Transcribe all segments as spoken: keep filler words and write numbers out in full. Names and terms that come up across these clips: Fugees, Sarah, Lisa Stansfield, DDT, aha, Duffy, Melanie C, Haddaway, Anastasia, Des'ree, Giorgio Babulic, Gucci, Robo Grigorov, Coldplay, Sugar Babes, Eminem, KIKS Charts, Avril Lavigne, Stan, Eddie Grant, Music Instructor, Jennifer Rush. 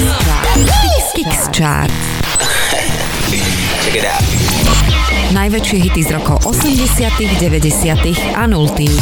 KIKS Charts. Check it out. Najväčšie hity z rokov osemdesiatych, deväťdesiatych a nultých.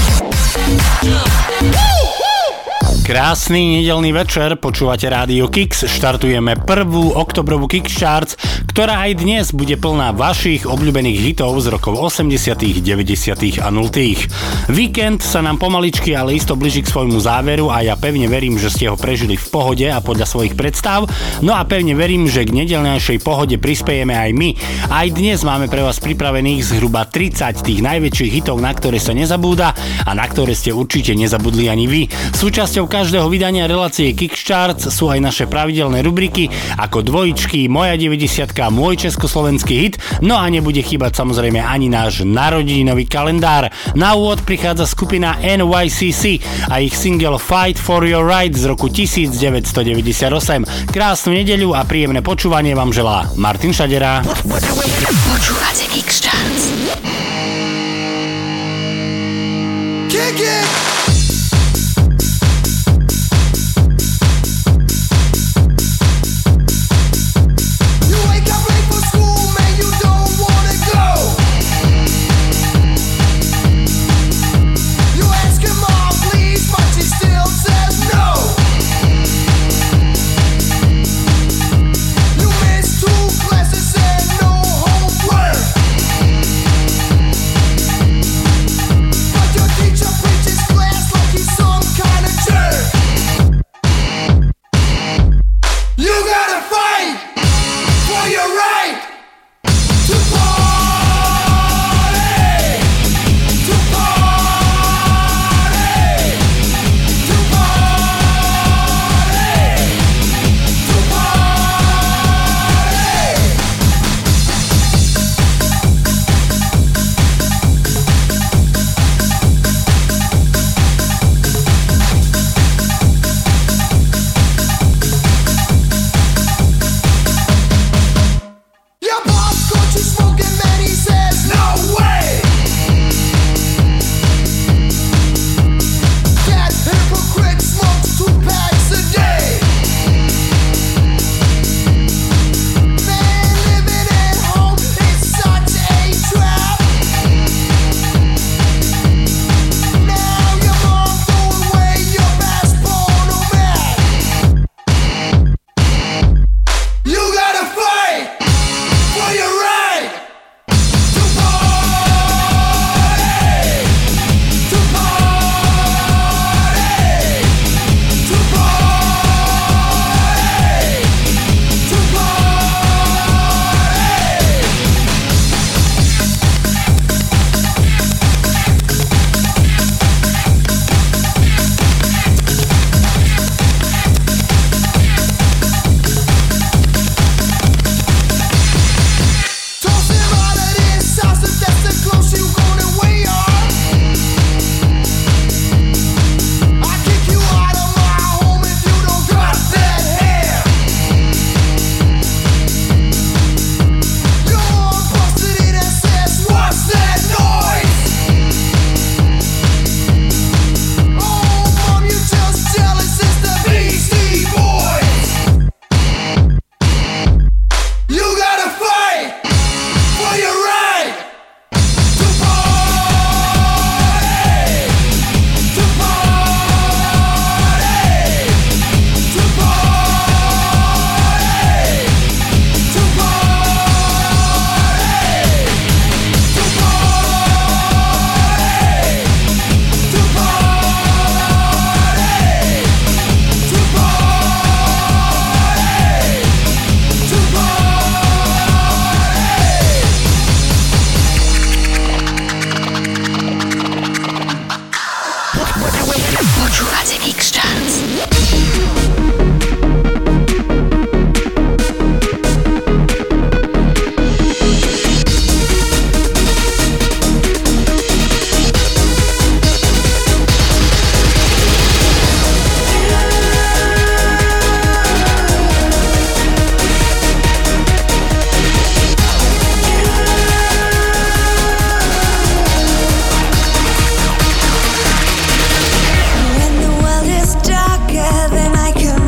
Krásny nedeľný večer, počúvate Rádio KIKS, štartujeme prvú oktobrovú KIKS Charts, ktorá aj dnes bude plná vašich obľúbených hitov z rokov osemdesiatych, deväťdesiatych a nultých. Víkend sa nám pomaličky, ale isto blíži k svojmu záveru a ja pevne verím, že ste ho prežili v pohode a podľa svojich predstav, no a pevne verím, že k nedeľnejšej pohode prispejeme aj my. Aj dnes máme pre vás pripravených zhruba tridsať tých najväčších hitov, na ktoré sa nezabúda a na ktoré ste určite nezabudli ani vy. Súčasťou každého vydania relácie KIKS Charts sú aj naše pravidelné rubriky ako dvojičky, moja deväťdesiatka, môj československý hit, no a nebude chýbať samozrejme ani náš narodinový kalendár. Na úvod prichádza skupina en vaj cé cé a ich single Fight for Your Right z roku devätnásť deväťdesiatosem. Krásnu nedeľu a príjemné počúvanie vám želá Martin Šadera. Počúvate KIKS Charts. Kick it! When the world is darker than I can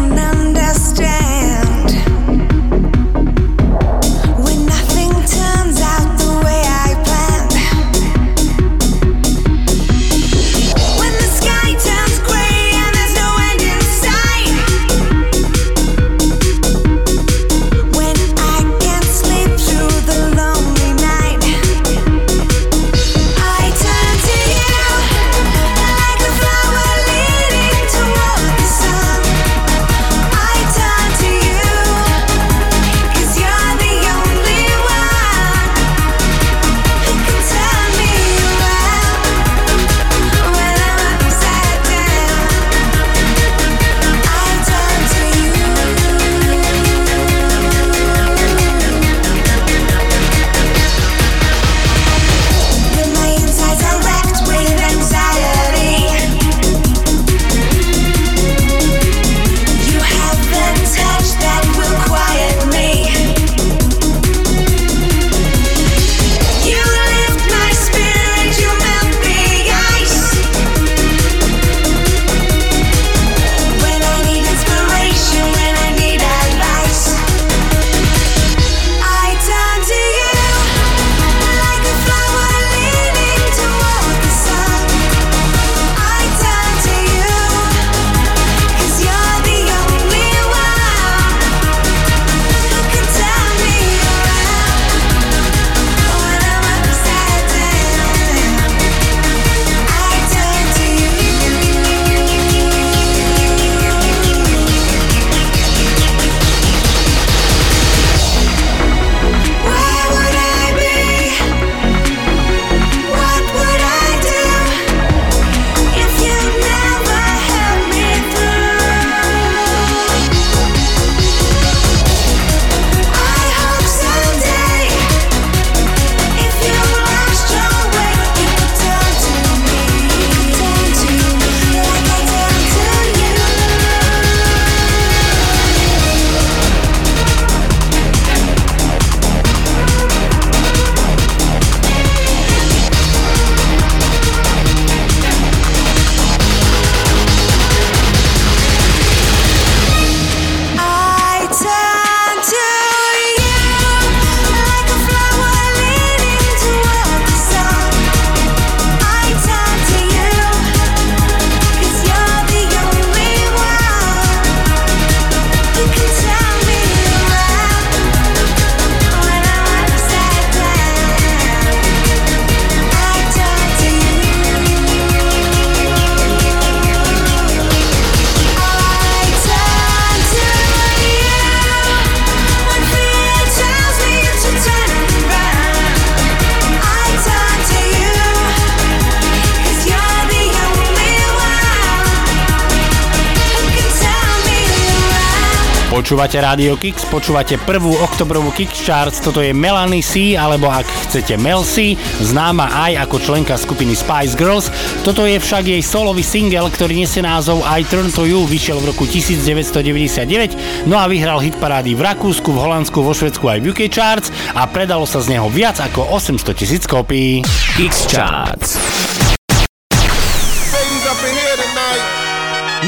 Počúvate Rádio KIKS, počúvate prvú oktobrovú KIKS Charts, toto je Melanie C, alebo ak chcete Mel C, známa aj ako členka skupiny Spice Girls. Toto je však jej solový single, ktorý nesie názov I Turn To You, vyšiel v roku devätnásťstodeväťdesiatdeväť, no a vyhral hit parády v Rakúsku, v Holandsku, vo Švédsku aj v ú ká Charts a predalo sa z neho viac ako osemsto tisíc kópií. KIKS Charts.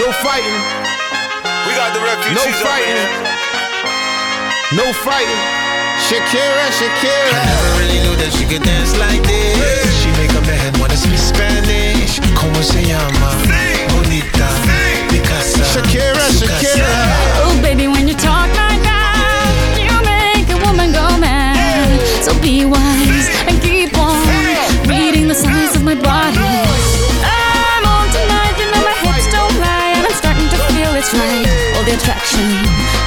No fighting. We got the refugees. No fighting. No fighting. Shakira, Shakira. I never really knew that she could dance like this. Yeah. She make a man wanna speak Spanish. Como se llama? Sí. Bonita. Sí. Because Shakira, Shakira. Oh baby, when you talk like that, you make a woman go mad. Yeah. So be wise sí. And keep on yeah. reading the signs yeah. of my body. I'm on tonight, you know my hips don't lie, and I'm starting to feel it's right. The attraction,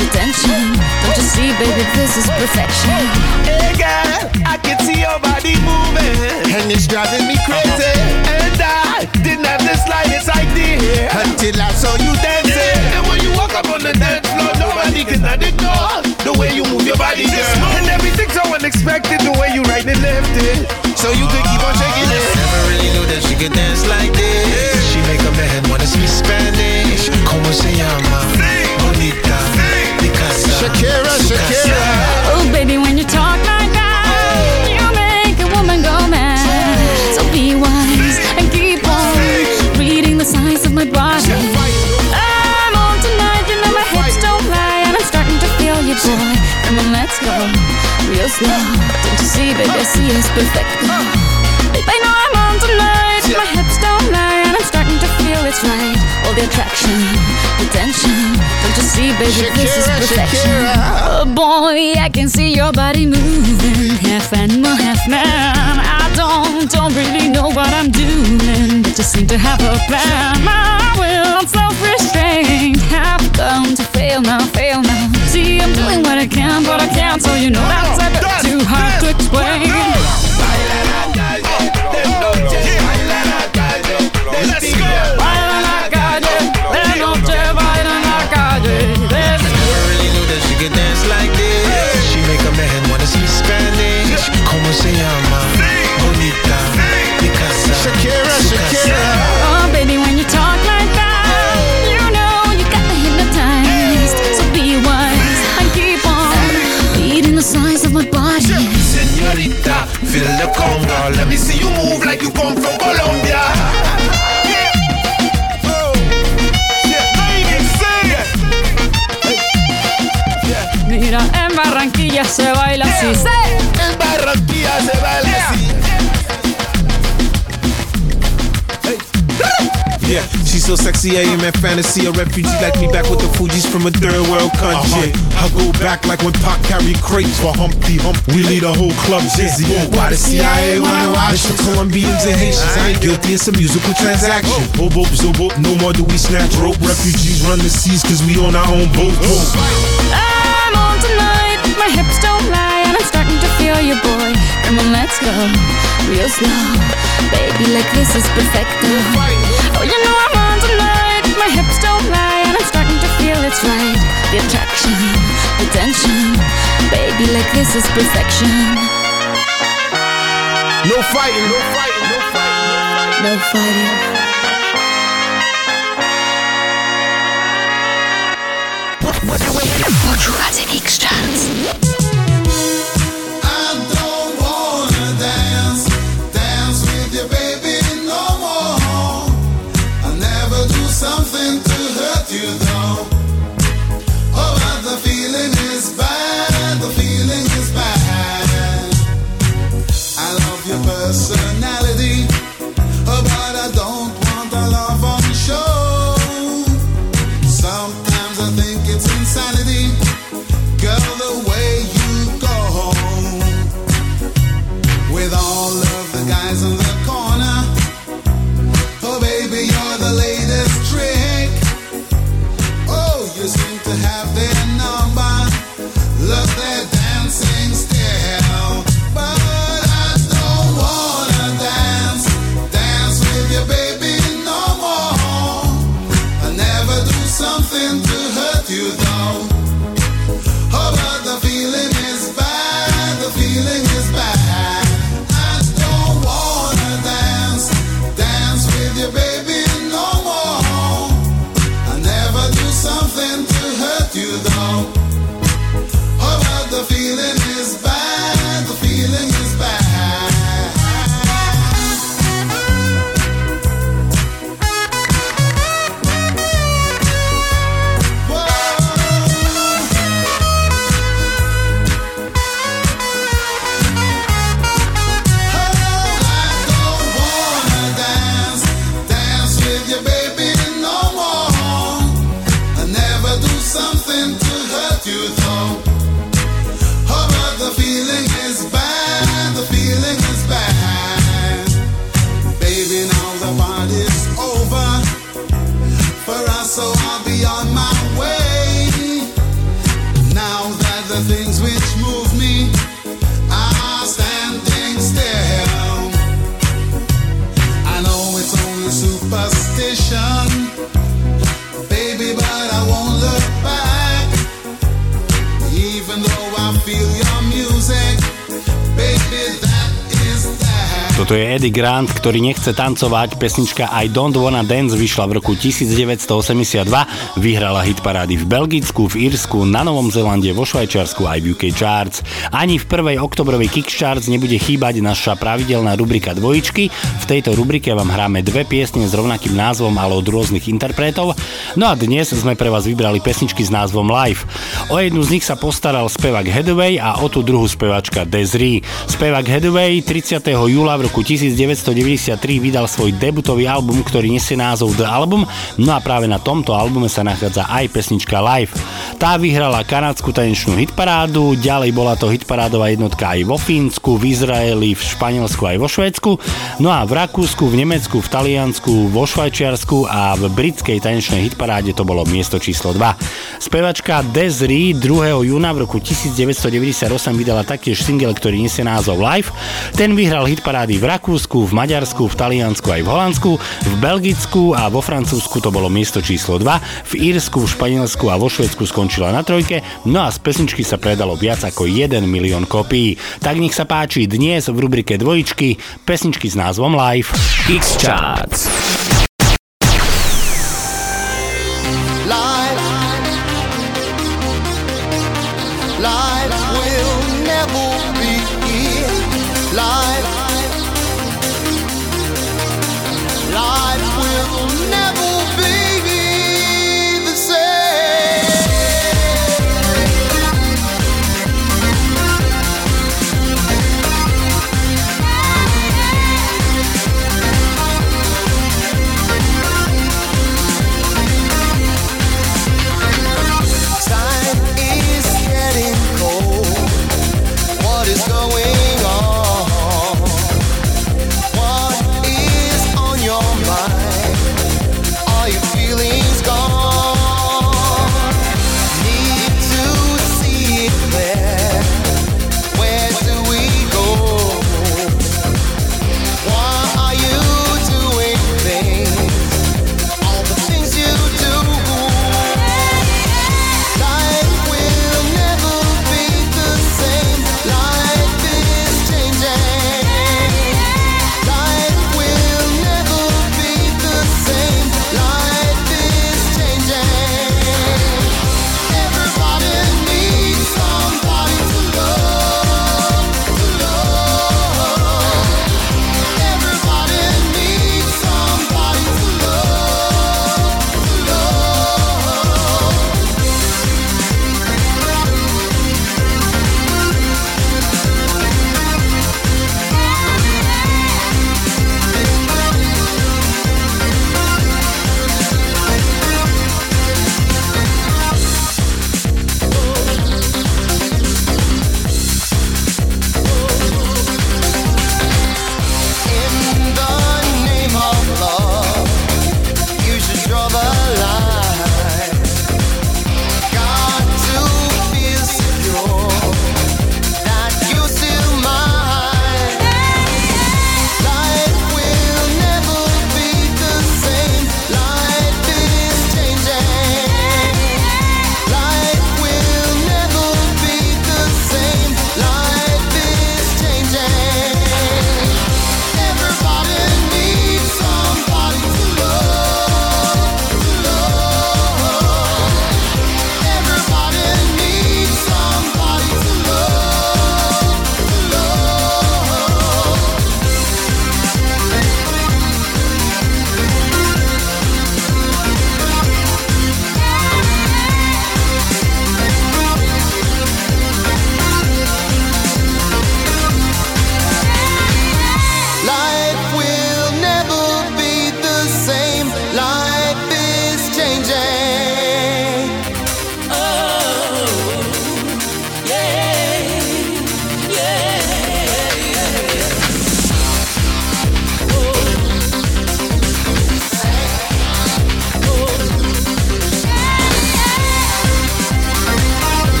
the tension. Don't you see, baby, this is perfection. Hey girl, I can see your body moving, and it's driving me crazy. And I didn't have the slightest idea until I saw you dancing. Yeah. And when you walk up on the dance floor, nobody can ignore the way you move your body, girl. And everything's so unexpected, the way you right and left it, so you can keep on shaking it. I never really knew that she could dance like this. Yeah. She make a man wanna speak Spanish. Como se llama? Sí. Shakira, Shakira. Oh baby, when you talk like that, you make a woman go mad. So be wise and keep on reading the signs of my body. I'm on tonight, you know my hips don't lie, and I'm starting to feel you, boy. Come on, let's go, real slow. Don't you see, baby, I see it's perfect. Babe, I know I'm on tonight, my hips don't lie, and I'm starting to feel it's right. All the attraction, the tension. Don't you see, baby, Shakira, this is perfection. Shakira. Oh boy, I can see your body moving, half animal, half man. I don't, don't really know what I'm doing, but just seem to have a plan. My will, I'm self-restrained, have come to fail now, fail now. See, I'm doing what I can, but I can't, so you know that's a bit too hard to explain. Let's go! Se llama Bonita de Casa. Shakira, Shakira. Oh baby, when you talk like that, you know you got me hypnotized. So be wise and keep on reading the signs of my body. Señorita, feel the conga. Let me see you move like you come from Colombia. En Barranquilla se baila así. En Barranquilla se baila así. Yeah, she's so sexy, I am a fantasy. A refugee like me back with the Fugees from a third world country. Uh-huh. I go back like when Pac carried crates for Humpty Hump. We lead a whole club dizzy. Why the C I A wanna watch the Colombians and Haitians? I ain't guilty, it's a musical transaction. Oboop, zoboop, no more do we snatch rope. Refugees run the seas cause we own our own boat. I'm on tonight, my hips don't lie, and I'm starting to feel you, boy. Come on, let's go, real slow. Baby, like this is perfecto. Oh, you know I'm on tonight, my hips don't lie, and I'm starting to feel it's right. The attraction, the tension. Baby, like this is perfection. No fighting, no fighting, no fighting, no fighting. Počúvate KIKS Charts. Insanity, girl, the way you Toto je Eddie Grant, ktorý nechce tancovať. Pesnička I Don't Wanna Dance vyšla v roku devätnásť osemdesiatdva, vyhrala hitparády v Belgicku, v Írsku, na Novom Zelande, vo Švajčiarsku aj v ú ká Charts. Ani v prvej oktobrovej KIKS Charts nebude chýbať naša pravidelná rubrika Dvojičky. V tejto rubrike vám hráme dve piesne s rovnakým názvom, ale od rôznych interpretov. No a dnes sme pre vás vybrali pesničky s názvom Live. O jednu z nich sa postaral spevák Haddaway a o tú druhú spevačka Des'ree. Spevák Haddaway tridsiateho júla v roku devätnásť deväťdesiattri vydal svoj debutový album, ktorý nesie názov The Album, no a práve na tomto albume sa nachádza aj pesnička Live. Tá vyhrala kanadskú tanečnú hitparádu, ďalej bola to hitparádová jednotka aj vo Fínsku, v Izraeli, v Španielsku aj vo Švédsku, no a v Rakúsku, v Nemecku, v Taliansku, vo Švajčiarsku a v britskej tanečnej hitparáde to bolo miesto číslo dva. Spevačka Des'ree druhého júna v roku devätnásť deväťdesiatosem vydala taktiež single, ktorý nesie názov Live. Ten vyhral hitparády v Rakúsku, v Maďarsku, v Taliansku aj v Holandsku, v Belgicku a vo Francúzsku to bolo miesto číslo dva, v Írsku, v Španielsku a vo Švédsku skončila na trojke, no a z pesničky sa predalo viac ako jeden milión kopií. Tak nech sa páči dnes v rubrike Dvojičky pesničky s názvom Live. KIKS Charts. Life, life will never be here. Life, life will never be the same.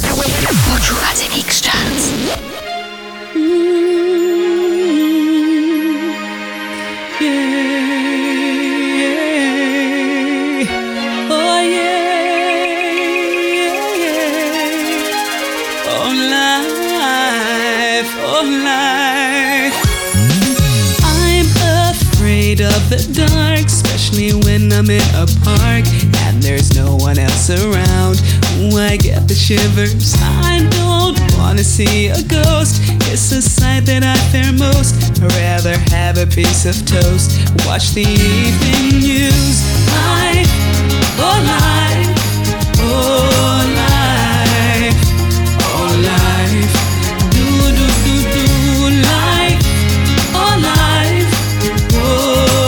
Počúvate KIKS Charts. The dark, especially when I'm in a park and there's no one else around. Ooh, I get the shivers. I don't wanna see a ghost. It's a sight that I fear most. I'd rather have a piece of toast. Watch the evening news. Life, oh life, oh life, oh life. Do do do do life, oh life, oh.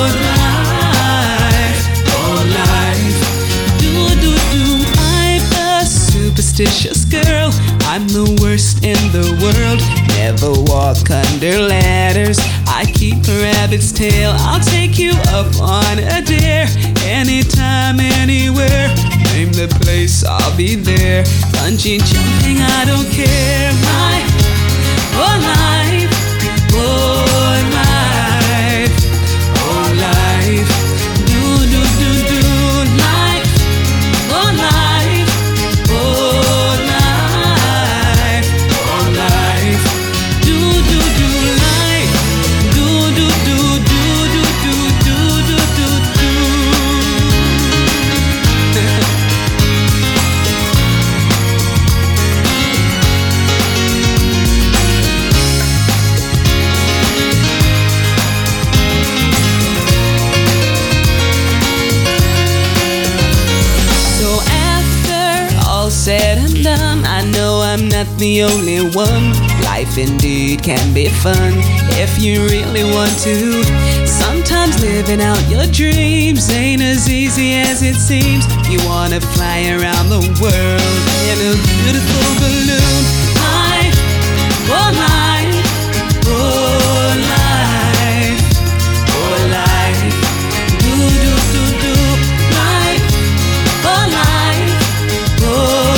Superstitious girl, I'm the worst in the world. Never walk under ladders, I keep a rabbit's tail. I'll take you up on a dare, anytime, anywhere. Name the place, I'll be there. Bungee jumping, I don't care. Life, oh life, oh life, oh life. I'm not the only one. Life indeed can be fun if you really want to. Sometimes living out your dreams ain't as easy as it seems. You wanna fly around the world in a beautiful balloon. Life, oh life, oh life, oh life. Do do do do life, oh life, oh.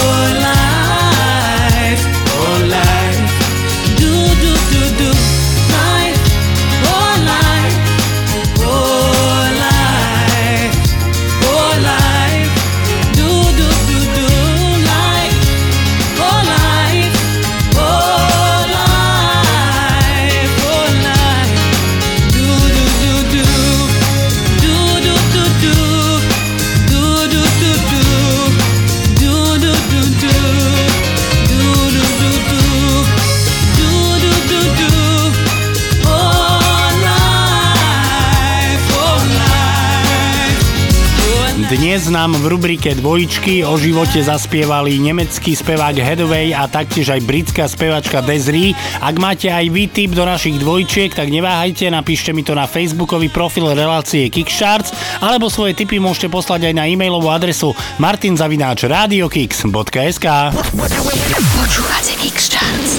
Dnes nám v rubrike Dvojičky o živote zaspievali nemecký spevák Haddaway a taktiež aj britská spevačka Des'ree. Ak máte aj vy tip do našich dvojčiek, tak neváhajte, napíšte mi to na facebookový profil relácie KIKS Charts, alebo svoje tipy môžete poslať aj na e-mailovú adresu martin zavináč rádio kiks bodka es ká. Počúvate KIKS Charts.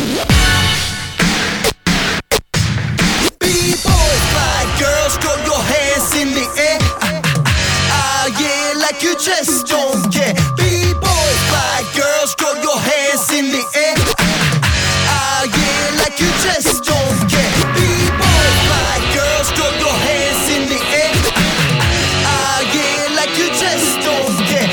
You just don't get B-boys, black girls, throw your hands in the air. Ah, ah, ah, yeah, like you just don't get B-boys, black girls, throw your hands in the air. Ah, ah, ah, yeah, like you just don't get.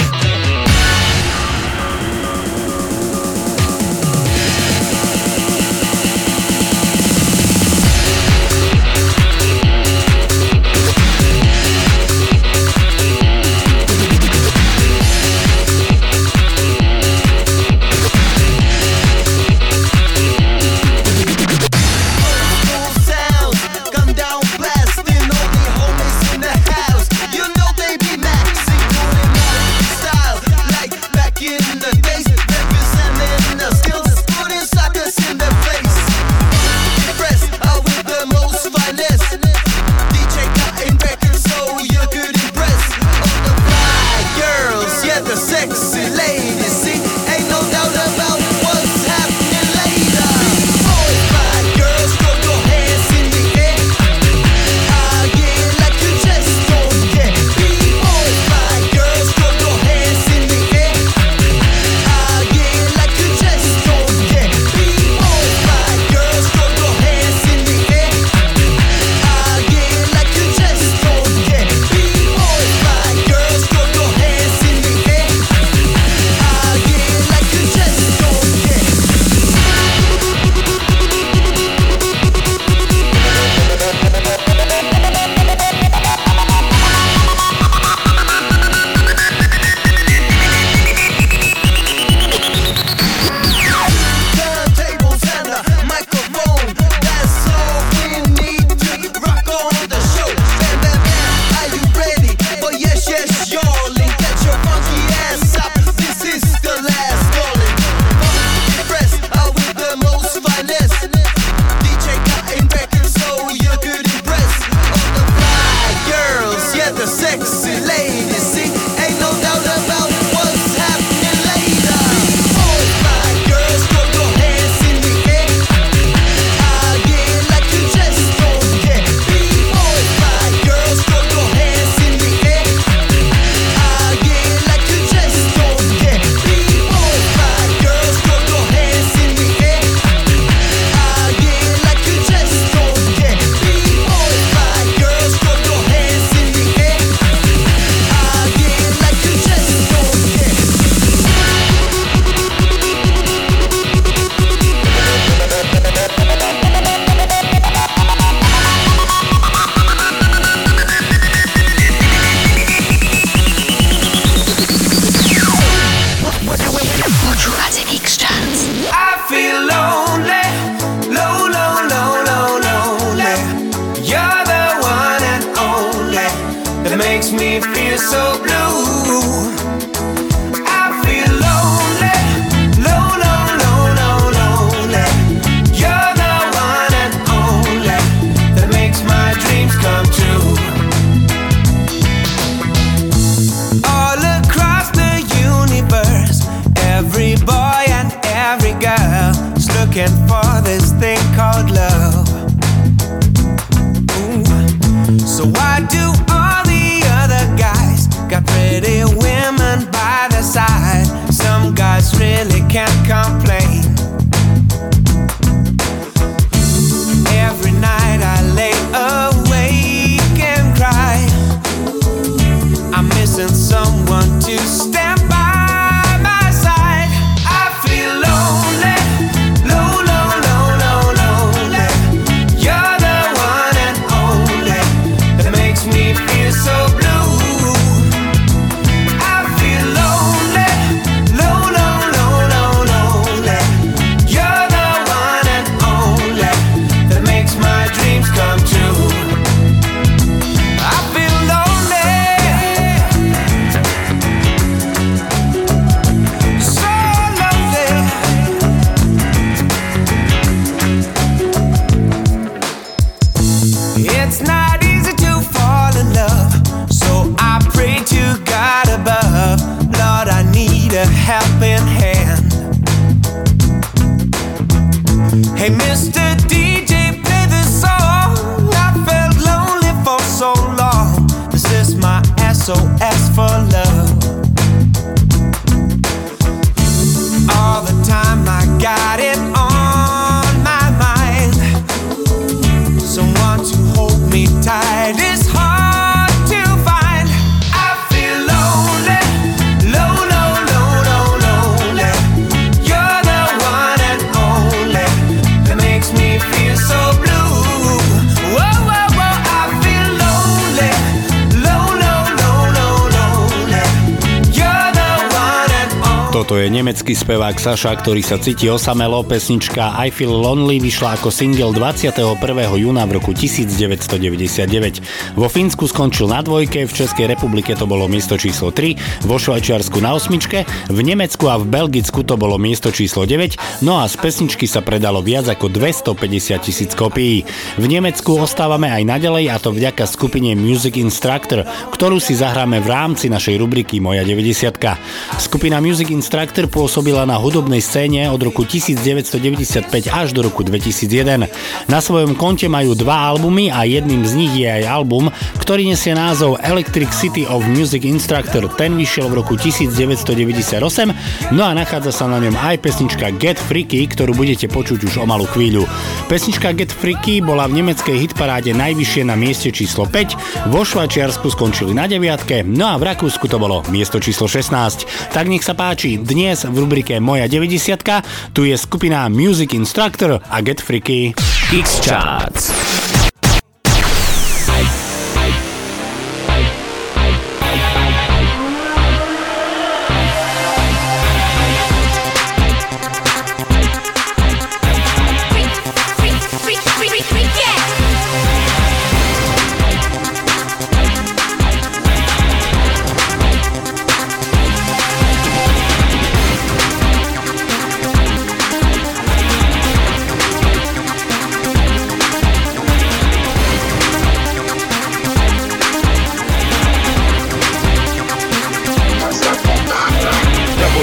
Nemecký spevák Saša, ktorý sa cíti osamelo, pesnička I Feel Lonely vyšla ako single dvadsiateho prvého júna v roku devätnásťstodeväťdesiatdeväť. Vo Fínsku skončil na dvojke, v Českej republike to bolo miesto číslo tri, vo Švajčiarsku na osmičke, v Nemecku a v Belgicku to bolo miesto číslo deväť, no a z pesničky sa predalo viac ako dvestopäťdesiat tisíc kopií. V Nemecku ostávame aj naďalej, a to vďaka skupine Music Instructor, ktorú si zahráme v rámci našej rubriky Moja deväťdesiatka. Skupina Music Instructor pôsobila na hudobnej scéne od roku devätnásťstodeväťdesiatpäť až do roku dvetisícjeden. Na svojom konte majú dva albumy a jedným z nich je aj album, ktorý nesie názov Electric City of Music Instructor. Ten vyšiel v roku devätnásťstodeväťdesiatosem, no a nachádza sa na ňom aj pesnička Get Freaky, ktorú budete počuť už o malú chvíľu. Pesnička Get Freaky bola v nemeckej hitparáde najvyššie na mieste číslo päť, vo Švajčiarsku skončili na deviatke, no a v Rakúsku to bolo miesto číslo šestnásť. Tak nech sa páči, dnes v rubrike Moja deväťdesiatka tu je skupina Music Instructor a Get Freaky. KIKS Charts.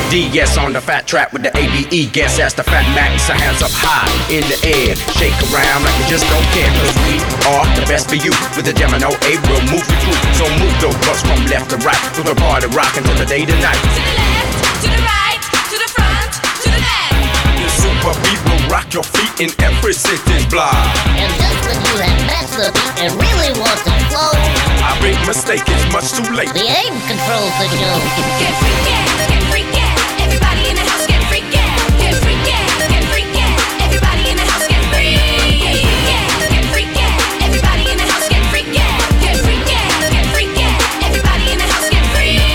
D S on the fat trap with the A B E guess. That's the Fat Max, so hands up high in the air. Shake around like we just don't care, cause we are the best for you. With the Gemino A, we'll move the crew. So move those bucks from left to right, through the party rock until the day to night. To the left, to the right, to the front, to the back. Your super beat will rock your feet in every city's block. And just when you have matched the beat and really want to flow, I make mistakes, it's much too late. The aim controls the show. Get freaky, get freaky. Everybody in the house get freaky, get freaky, get freaky. Everybody in the house get freaky, get freaky. Everybody in the house get freaky, get freaky, get freaky. Everybody in the house get freaky.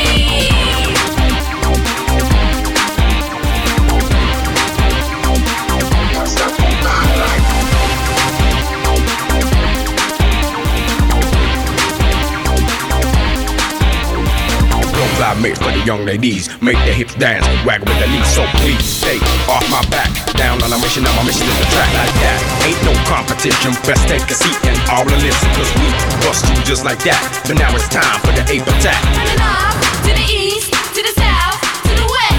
young ladies, make their hips dance, waggle with the knees. So please stay off my back, down on a mission, now my mission is to track like that. Ain't no competition, best take a seat and all the listen, cause we bust you just like that. But now it's time for the ape attack. To the north, to the east, to the south, to the west.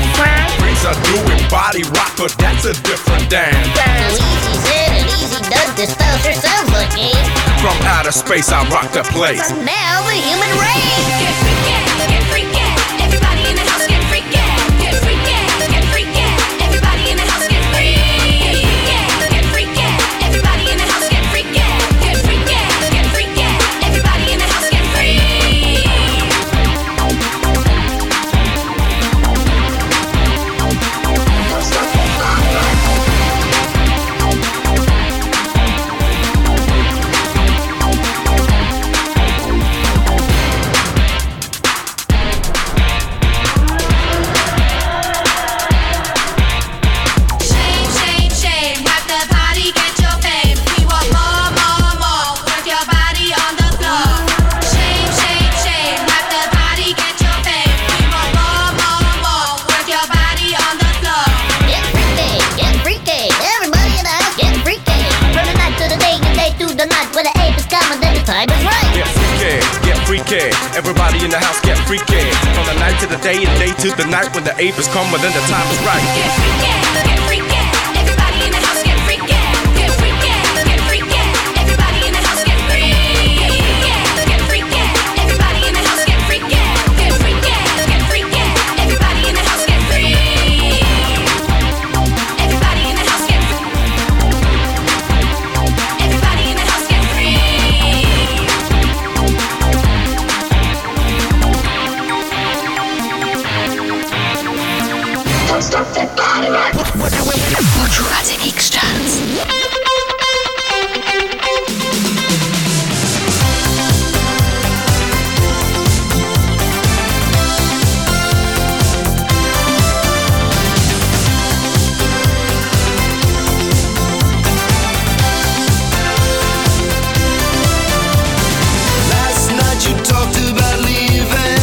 Things are doing body rock, but that's a different dance. Girl, easy said and easy does, dispels herself again. From outer space I rock the place. From now the human race. Get freaky, get freaky, everybody in the house get freaky. Get freaky, get freaky, everybody in the house get freaky. Get freaky, everybody in the house get freaky. Get freaky, get freaky, everybody in the house get freaky. Everybody in the house get freaky. From the night to the day and day to the night. When the ape is come, well then the time is right. Get freaky, get freaky, everybody in the house get freaky. Get freaky, get freaky, everybody in the house get freaky. Get freaky, everybody in the house get freaky. Get freaky, get freaky, everybody in the house get freaky. Everybody in the house get freaky. Everybody in the house get freaky. Stop that body rock. Počúvate Rádio KIKS Charts. Last night you talked about leaving.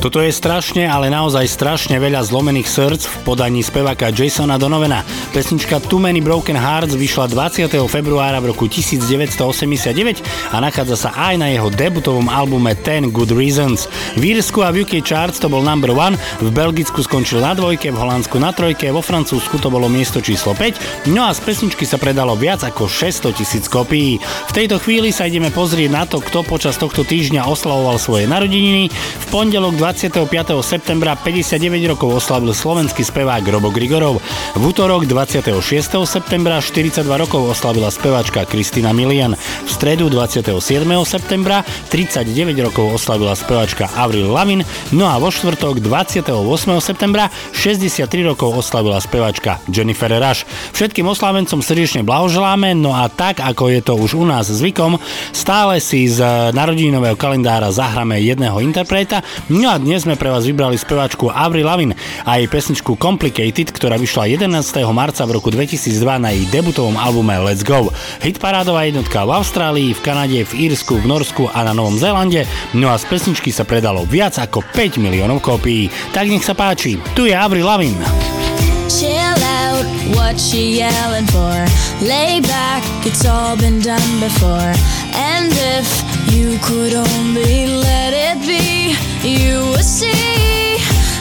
Toto je strašne, ale naozaj strašne veľa zlomených srdc v podaní speváka Jasona Donovana. Pesnička Too Many Broken Hearts vyšla dvadsiateho februára v roku devätnásťstoosemdesiatdeväť a nachádza sa aj na jeho debutovom albume Ten Good Reasons. V Írsku a v ú ká Charts to bol number one, v Belgicku skončil na dvojke, v Holandsku na trojke, vo Francúzsku to bolo miesto číslo päť, no a z pesničky sa predalo viac ako šesťstotisíc kopií. V tejto chvíli sa ideme pozrieť na to, kto počas tohto týždňa oslavoval svoje narodeniny. V pondelok dvadsiateho piateho septembra päťdesiatdeväť rokov oslavil slovenský spevák Robo Grigorov. V útorok dvadsiateho šiesteho septembra štyridsaťdva rokov oslavila speváčka Kristina Milian. V stredu dvadsiateho siedmeho septembra tridsaťdeväť rokov oslavila speváčka Avril Lavigne. No a vo štvrtok dvadsiateho ôsmeho septembra šesťdesiattri rokov oslavila speváčka Jennifer Rush. Všetkým oslávencom srdečne blahoželáme, no a tak ako je to už u nás zvykom, stále si z narodeninového kalendára zahráme jedného interpreta. No a dnes sme pre vás vybrali speváčku Avril Lavigne a jej pesničku Complicated, ktorá vyšla jedenásteho marca v roku dvetisícdva na jej debutovom albume Let's Go. Hitparádová jednotka v Austrálii, v Kanade, v Írsku, v Norsku a na Novom Zélande. No a z pesničky sa predalo viac ako päť miliónov kópií. Tak nech sa páči, tu je Avril Lavigne. Chill out, what she yelling for? Lay back, it's all been done before. And if you could only let it be, you would see.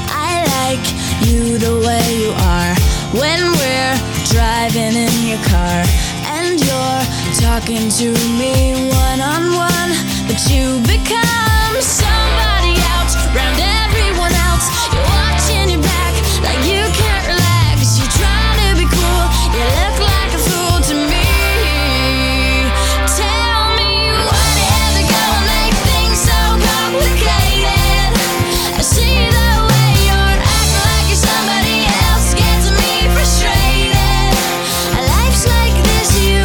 I like you the way you are. When we're driving in your car and you're talking to me one-on-one, but you become somebody else, round everyone else. You're watching your back like you can't relax. You try to be cool, you look like a fool to me. Tell me why the hell they're gonna make things so complicated. I see the way you're acting like you're somebody else, gets me frustrated. Life's like this, you,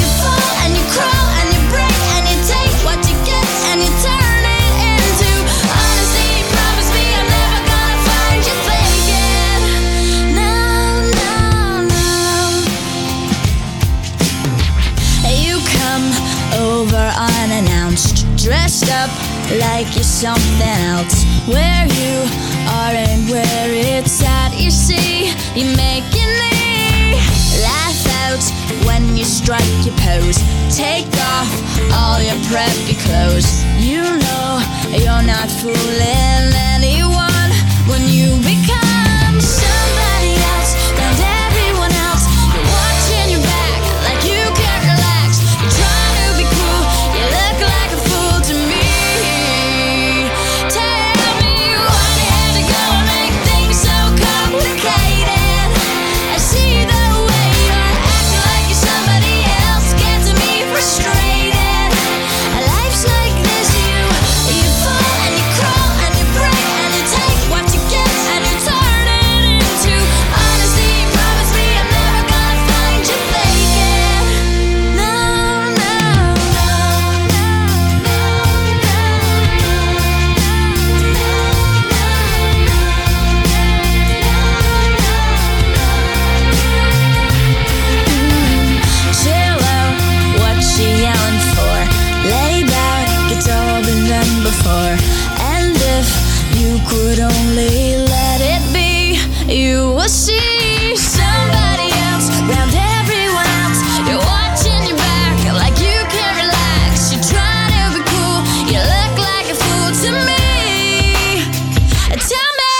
you fall and you crawl and you break and you take what you get and you turn it into honesty. Promise me I'm never gonna find you faking. No, no, no. You come over unannounced, dressed up like you're something else. Where you are and where it's at, you see, you're making me laugh out when you strike your pose. Take off all your preppy clothes. You know you're not fooling anyone when you become somebody else, round everyone else. You're watching your back like you can't relax. You're trying to be cool, you look like a fool to me. Tell me why the hell you gonna make things so complicated. I see the way you're acting like you're somebody else, gets me frustrated. Life's like this, you, you fall and you crawl and you break and you take what you get and you turn it into honesty. Promise me I'm never gonna find you faking. No, no, no, no, no, no. Chill out, what she yelling for? Lay back, it's all been done before. And if you could only let it be, you will see somebody else, round everyone else. You're watching your back like you can't relax. You try to be cool, you look like a fool to me. Tell me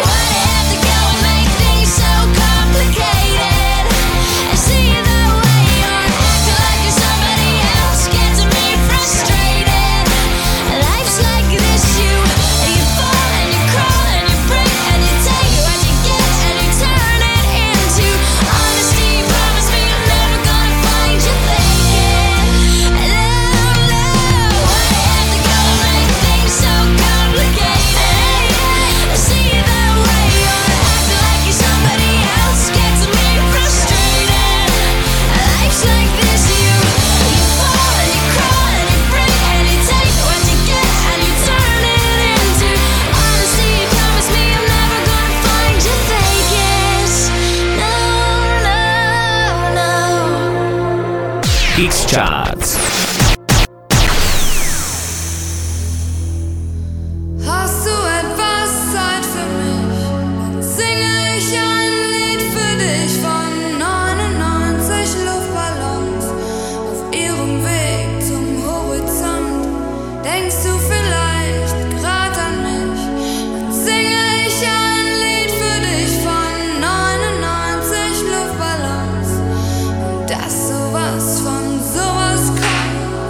why the hell they go and make things so complicated. I see the way you're acting like you're somebody else, gets me frustrated. Life's like this, you, you fall and you crawl and you break and you take what you get and you turn it into honesty. Promise me I'm never gonna find you faking. Love, love, why the hell they go and make things so complicated. I see the way you're acting like you're somebody else, gets me frustrated. Life's like this, you, you fall and you crawl and you break and you take what you get and you turn it into honesty. Promise me I'm never gonna find you faking. No, no, no. K I K S Charts. Hast du etwas Zeit für mich? Dann singe ich ein Lied für dich von neunundneunzig Luftballons auf ihrem Weg zum Horizont. Denkst du vielleicht gerade an mich? Dann singe ich ein Lied für dich von neunundneunzig Luftballons. Und dass sowas von sowas kommt.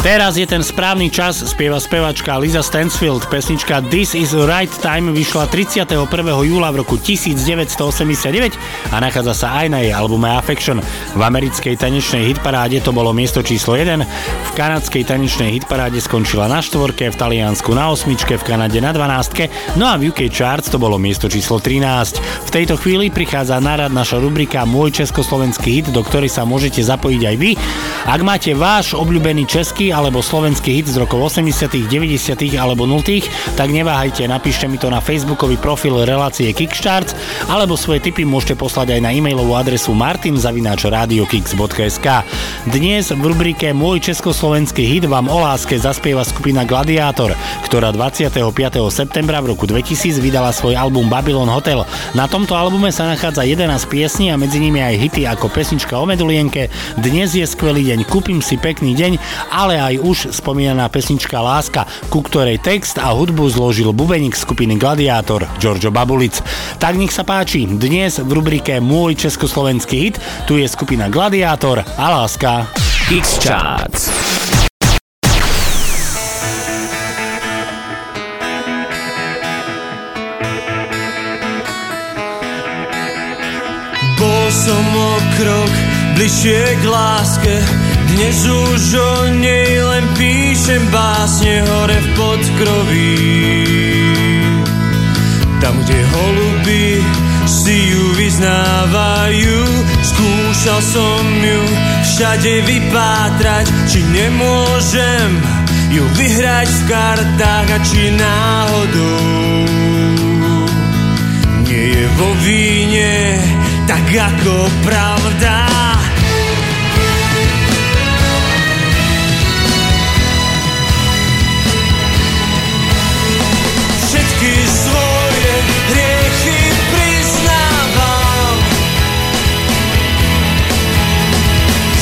Teraz je ten správny čas, spieva spevačka Lisa Stansfield. Pesnička This is the Right Time vyšla tridsiateho prvého júla v roku devätnásťstoosemdesiatdeväť a nachádza sa aj na jej albume Affection. V americkej tanečnej hitparáde to bolo miesto číslo jeden, v kanadskej tanečnej hitparáde skončila na štvorke, v Taliansku na osmičke, v Kanade na dvanástke, no a v ú ká Charts to bolo miesto číslo trinásť. V tejto chvíli prichádza na rad naša rubrika Môj československý hit, do ktorej sa môžete zapojiť aj vy. Ak máte váš obľúbený český alebo slovenský hit z rokov osemdesiatych, deväťdesiatych alebo nultých, tak neváhajte, napíšte mi to na facebookový profil relácie KIKS Charts, alebo svoje tipy môžete poslať aj na e-mailovú adresu martin zavináč rádio kiks bodka es ká. Dnes v rubrike Môj československý hit vám o láske zaspieva skupina Gladiátor, ktorá dvadsiateho piateho septembra v roku dvetisíc vydala svoj album Babylon Hotel. Na tomto albume sa nachádza jedenásť piesní a medzi nimi aj hity ako pesnička o Medulienke, Dnes je skvelý deň, Kúpim si pekný deň, ale aj aj už spomínaná pesnička Láska, ku ktorej text a hudbu zložil bubeník skupiny Gladiátor Giorgio Babulic. Tak nech sa páči, dnes v rubrike Môj československý hit tu je skupina Gladiátor a Láska. KIKS Charts. Bol som o krok bližšie k láske, dnes už o nej len píšem básne hore v podkroví. Tam, kde holuby si ju vyznávajú, skúšal som ju všade vypátrať, či nemôžem ju vyhrať v kartách a či náhodou vo víne, tak ako pravda. Všetky svoje hriechy priznávam,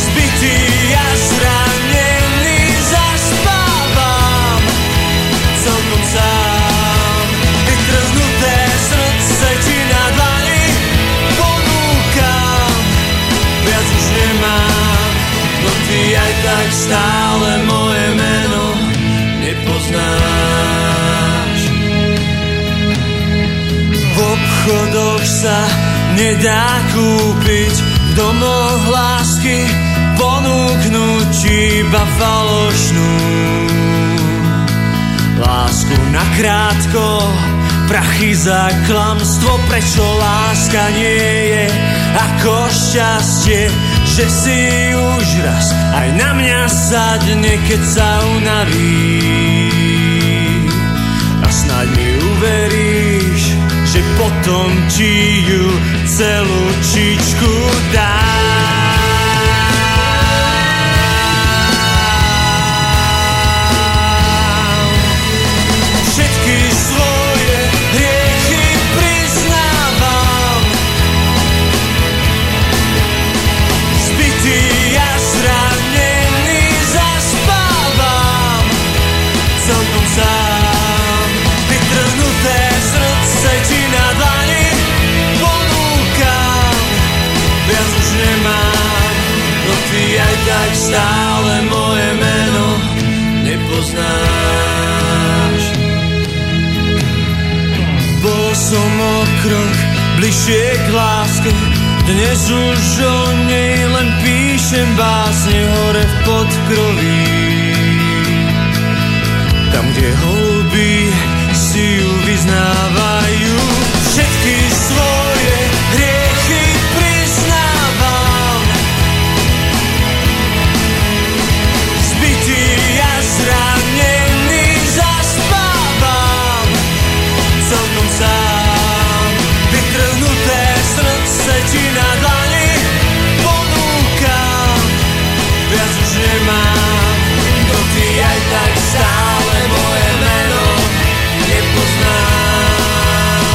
zbytý a zranený zaspávam celkom sám. Vytrznuté srdce ti na dlani ponúkam, viac už nemám, no ty aj tak stále moje meno nepoznáš. V obchodoch sa nedá kúpiť, v domoch lásky ponúknuť iba falošnú lásku nakrátko, prachy za klamstvo. Prečo láska nie je ako šťastie, že si už raz aj na mňa sadne, keď sa unaví. A snáď mi uveríš, že potom ti ju celú čičku dám. Tak stále moje meno nepoznáš. Bol som o krok bližšie k láske, dnes už o nej len píšem básne hore v podkroví. Tam, kde holuby si ju vyznávajú, všetky svoje hriechy zranený zaspávam celkom sám. Vytrhnuté srdce ti na dlani ponúkam, viac už nemám, no ty aj tak stále moje meno nepoznáš.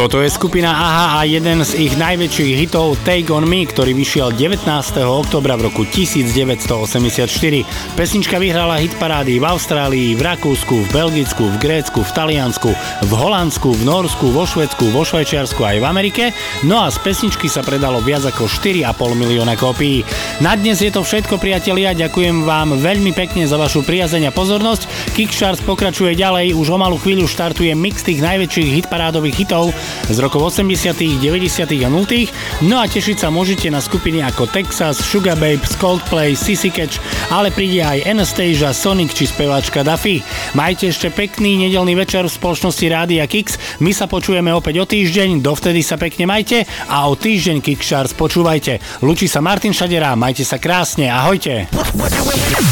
Toto je skupina Aha a jeden z ich najväčších hitov Take On Me, ktorý vyšiel devätnásteho októbra v roku devätnásťstoosemdesiatštyri. Pesnička vyhrala hit parády v Austrálii, v Rakúsku, v Belgicku, v Grécku, v Taliansku, v Holandsku, v Norsku, vo Švédsku, vo Švajčiarsku aj v Amerike. No a z pesničky sa predalo viac ako štyri a pol milióna kópií. Na dnes je to všetko, priatelia. Ďakujem vám veľmi pekne za vašu priazeň a pozornosť. KIKS Charts pokračuje ďalej. Už o malú chvíľu štartuje mix tých najväčších hitparádových hitov z rokov osemdesiatych, deväťdesiatych a nultých. No a tešiť sa môžete na skupiny ako Texas, Sugar Babes, Coldplay, cé cé Catch, ale príde aj Anastasia, Sonic či speváčka Duffy. Majte ešte pekný nedeľný večer v spoločnosti Rádia KIKS. My sa počujeme opäť o týždeň, dovtedy sa pekne majte a o týždeň KIKS Charts počúvajte. Lúči sa Martin Šadera, majte sa krásne, ahojte.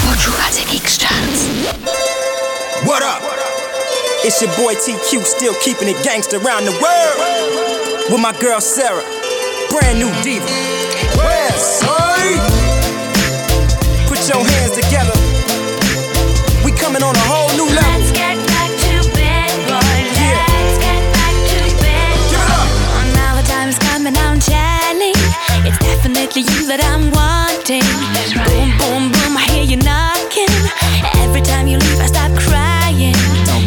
Počúvate KIKS Charts. What up? It's your boy T Q, still keeping it gangster around the world. With my girl Sarah, brand new diva. Westside, put your hands together. We coming on a whole new level. Let's get back to bed, boy. Yeah. Let's get back to bed. Get up. Now the time is coming, I'm telling. It's definitely you that I'm wanting. That's right. Boom, boom, boom, I hear you knocking. Every time you leave, I stop crying.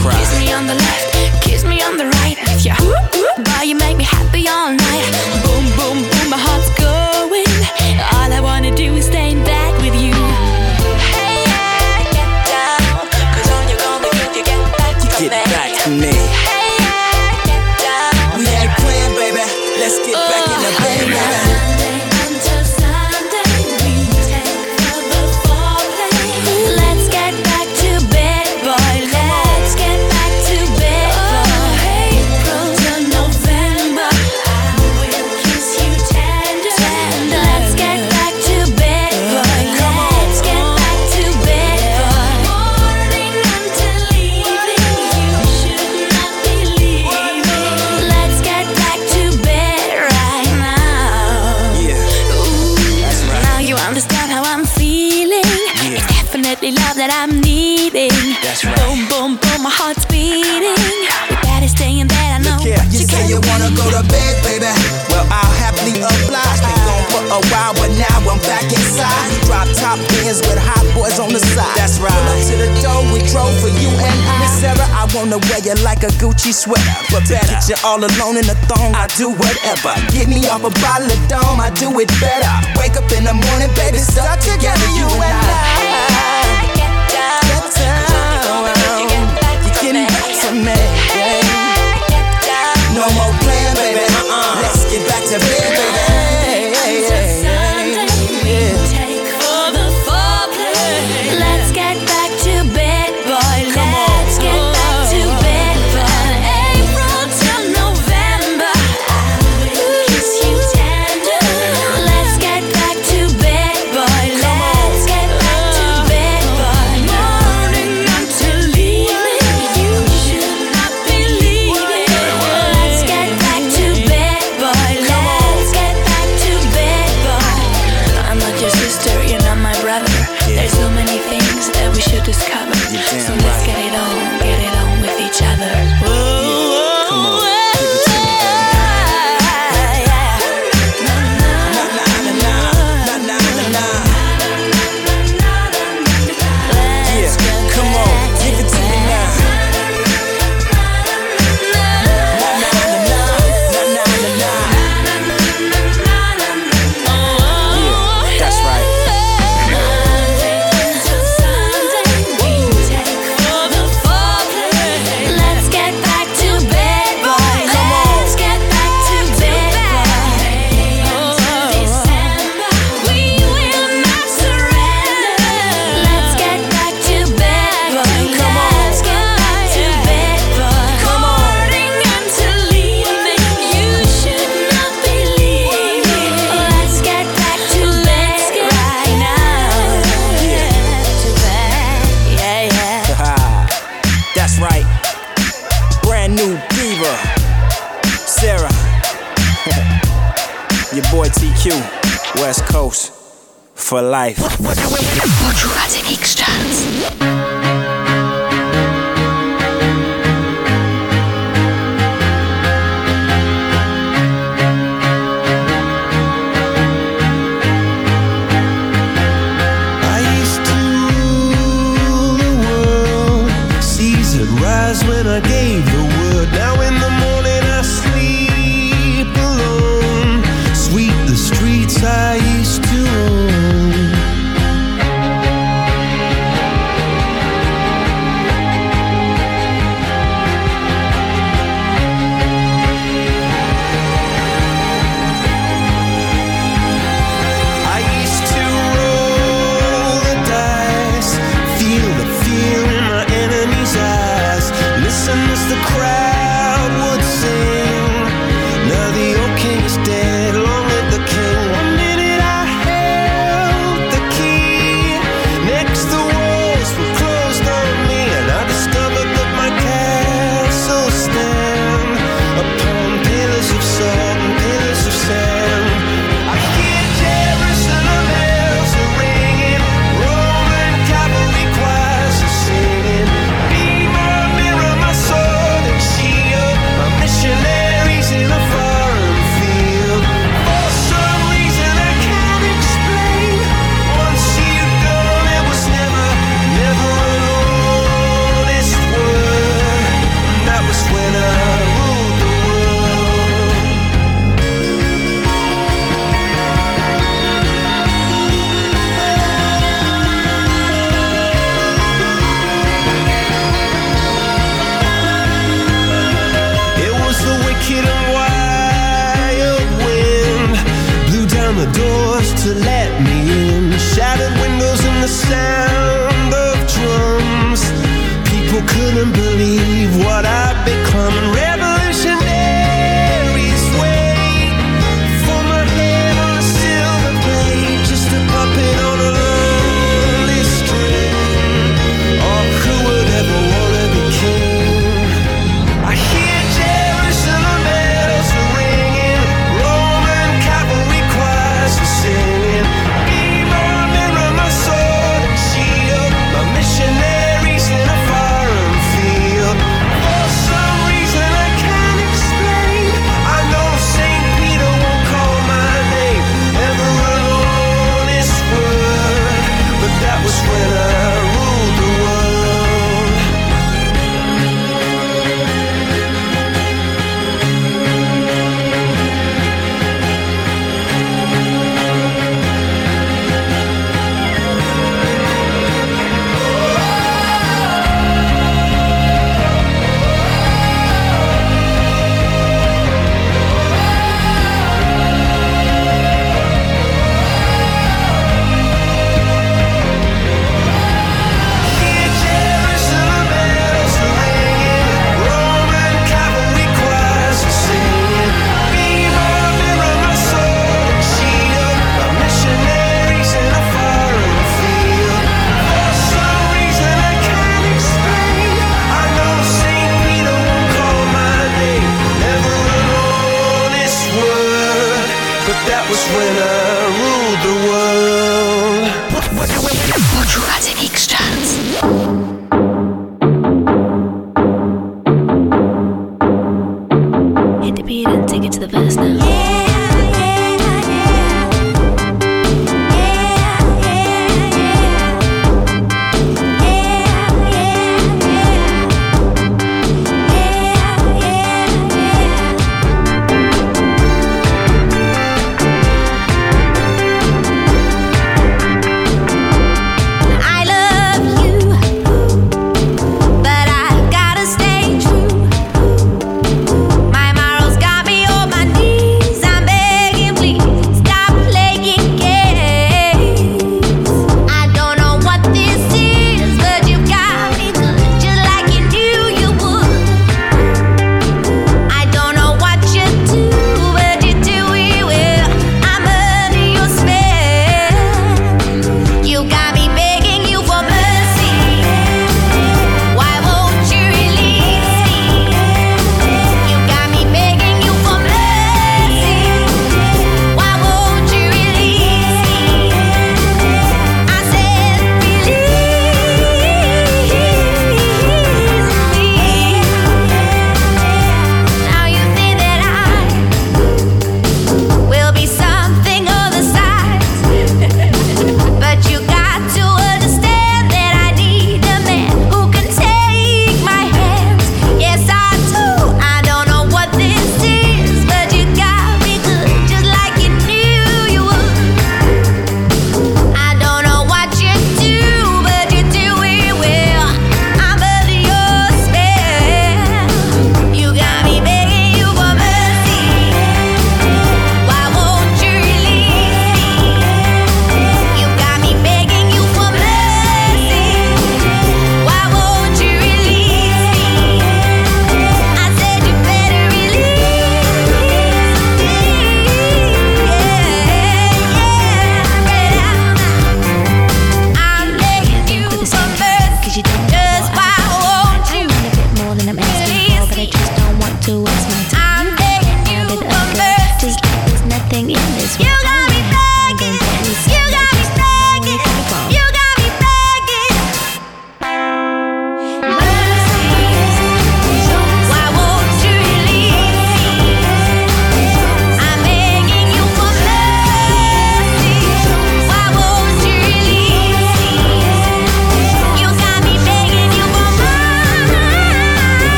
Cry. Kiss me on the left, kiss me on the right. If you whoop whoop, boy, you make me happy all night. Boom boom boom, my heart's going. All I wanna do is stay in bed with you. Hey yeah, get down, 'cause all you're gonna do is get back to get me. Back to me. Hey yeah, get down. We had a plan, baby. Let's get oh, back in the bed, baby. That I'm needing. That's right. Boom, boom, boom, my heart's beating. We better stay in bed, I know. You, you say you wanna go to bed, baby. Well, I'll happily oblige. Been gone for a while, but now I'm back inside. Drop top bands with hot boys on the side. That's right. Pull up to the door, we drove for you and I. Miss Sarah, I wanna wear you like a Gucci sweater, but better get you all alone in a thong. I do whatever. Get me off a bottle of Dom, I do it better. Wake up in the morning, baby, start together, you and I. No more playing, baby. Uh-uh. Let's get back to bed, baby. For life. Počúvate KIKS Charts. was when I gave the word. Now in the morning I sleep alone. Sweep the streets I used to own. She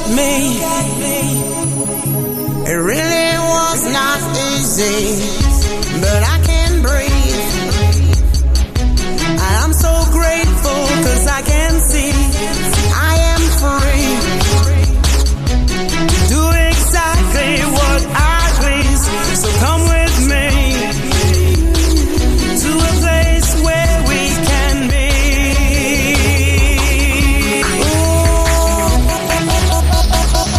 at me. It really was not easy, but I can breathe. I'm so grateful 'cause I can see I am free. Do exactly what I please, so come with me to a place where we can be. Ooh, ooh, I wanna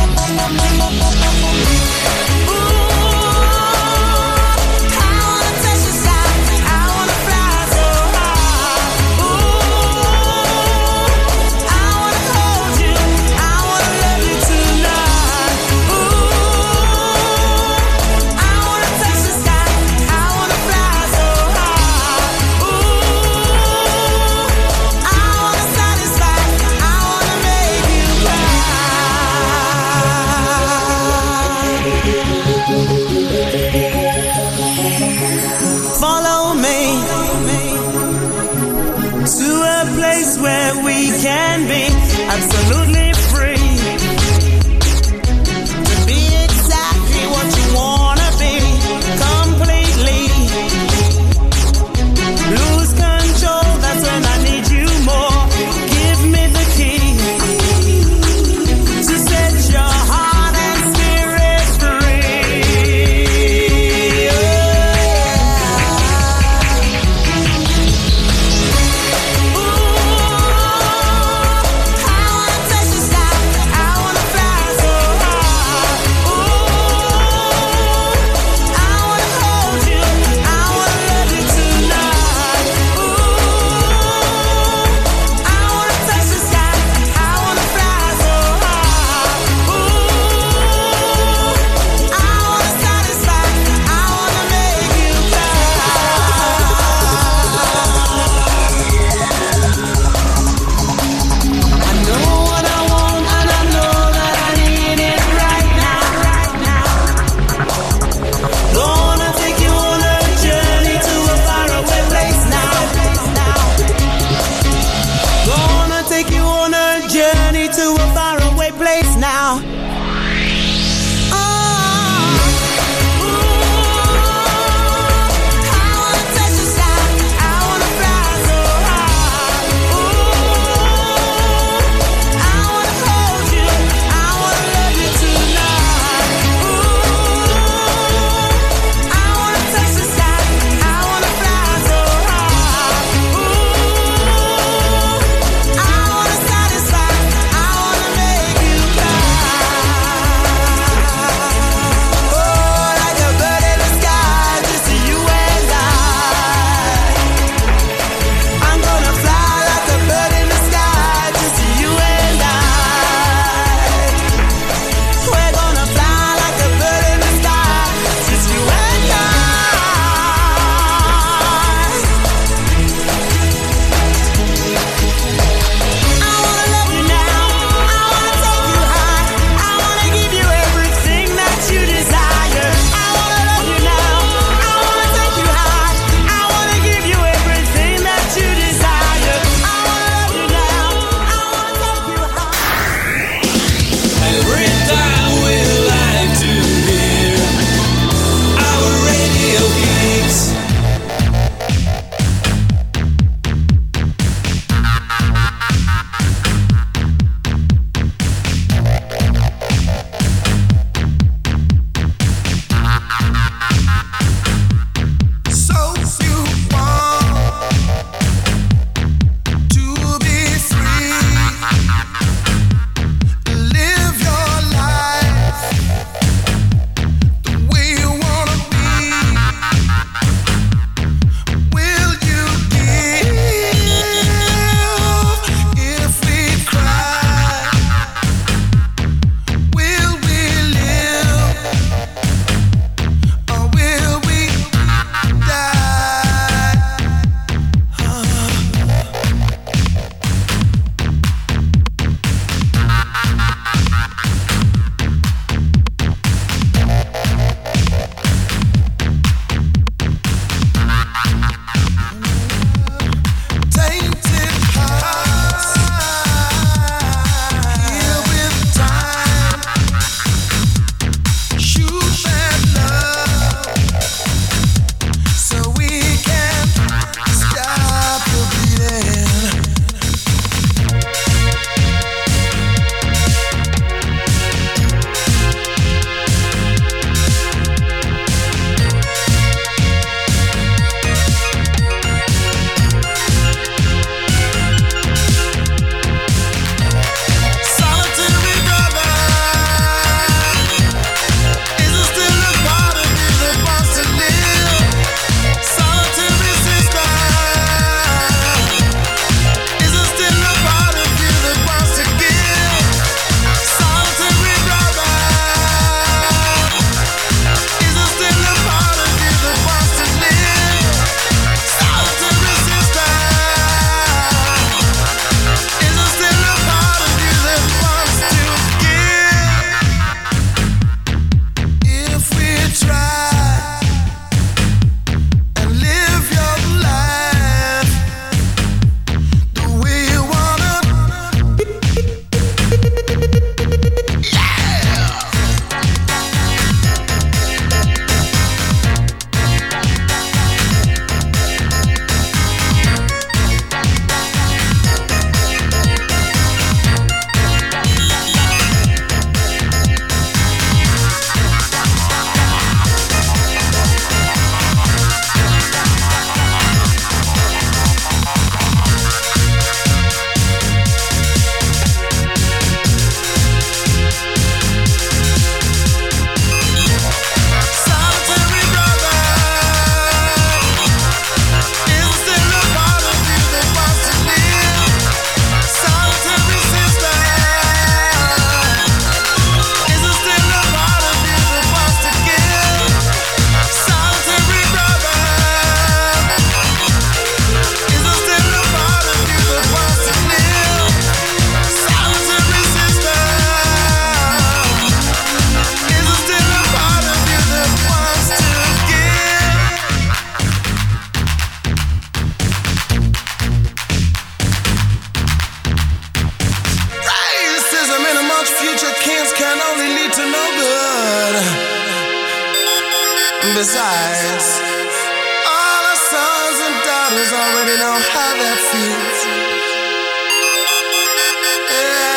And besides, all our sons and daughters already know how that feels.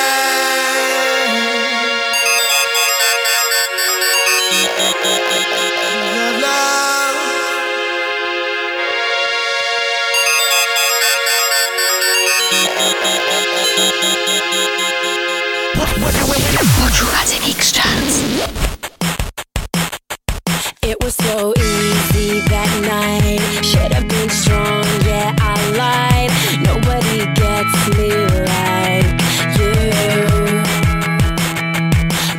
K I K S Charts. It was so easy that night. Should have been strong, yeah, I lied. Nobody gets me like you.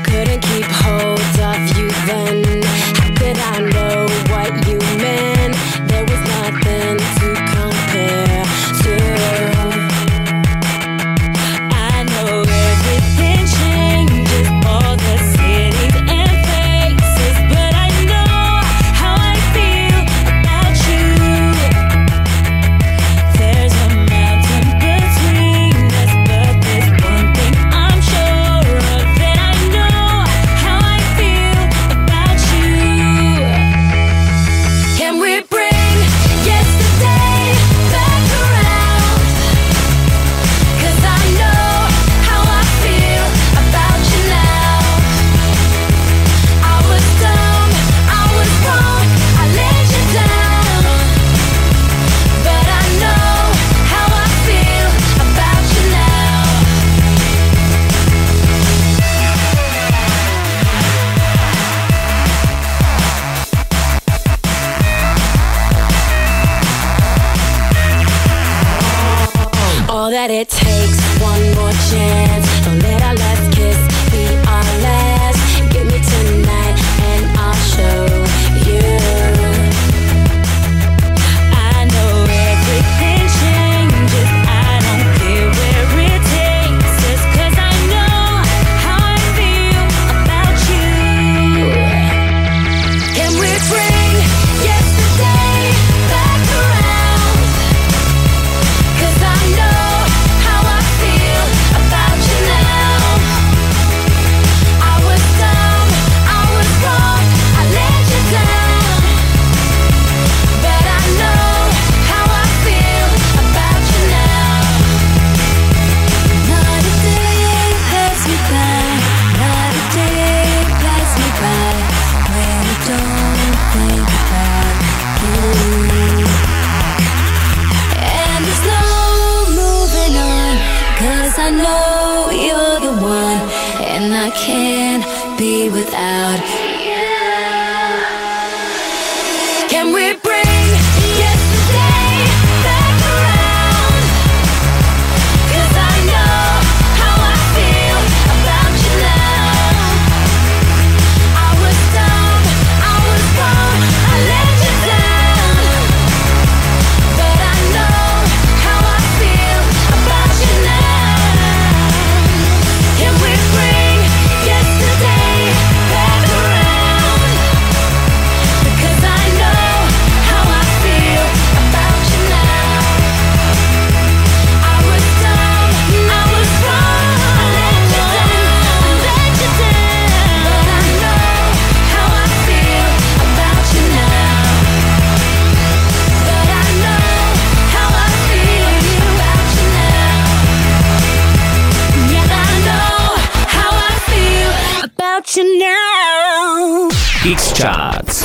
Couldn't keep hold of you then. How could I know what you meant? There was nothing to compare to. I know everything changed. All the cities and faces, but I know how I feel about you. There's a mountain between us, but there's one thing I'm sure of, that I know how I feel about you. Can we bring yesterday back around? 'Cause I know how I feel about you now. I was dumb, I was wrong, I let you down. But I know how I feel about you now. All that it takes, one more chance. Don't let our last kiss be our last. Give me tonight and I'll show you. I know everything changes. I don't care where it takes us, 'cause I know how I feel about you. Can we bring yesterday back around? 'Cause I know how I feel about you now. I was dumb, I was wrong, I let you down. But I know how I feel about you now. Not a day passed me by, not a day passed me by, when I don't think about you. And there's no moving on, 'cause I know you're the one, and I can't be without you. Can we bring yesterday back around? 'Cause I know how I feel about you now. I was dumb, I was wrong, I let you down. But I know how I feel about you now. Can we bring yesterday back around? Because I know how I feel about you now. I was dumb, I was wrong, I let you down, I let you down. But I know how I feel about you now. But I know how I feel about you now. Yeah, I know how I feel about you now. K I K S Charts.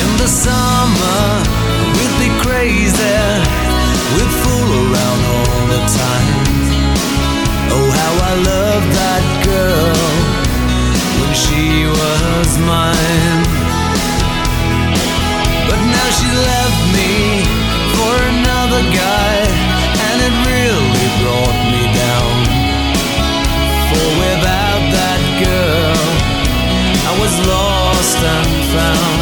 In the summer, we'd be crazy. We'd fool around all the time. Oh, how I loved that girl when she was mine. But now she left me for another guy, and it really brought me down. For without that girl, I was lost and found.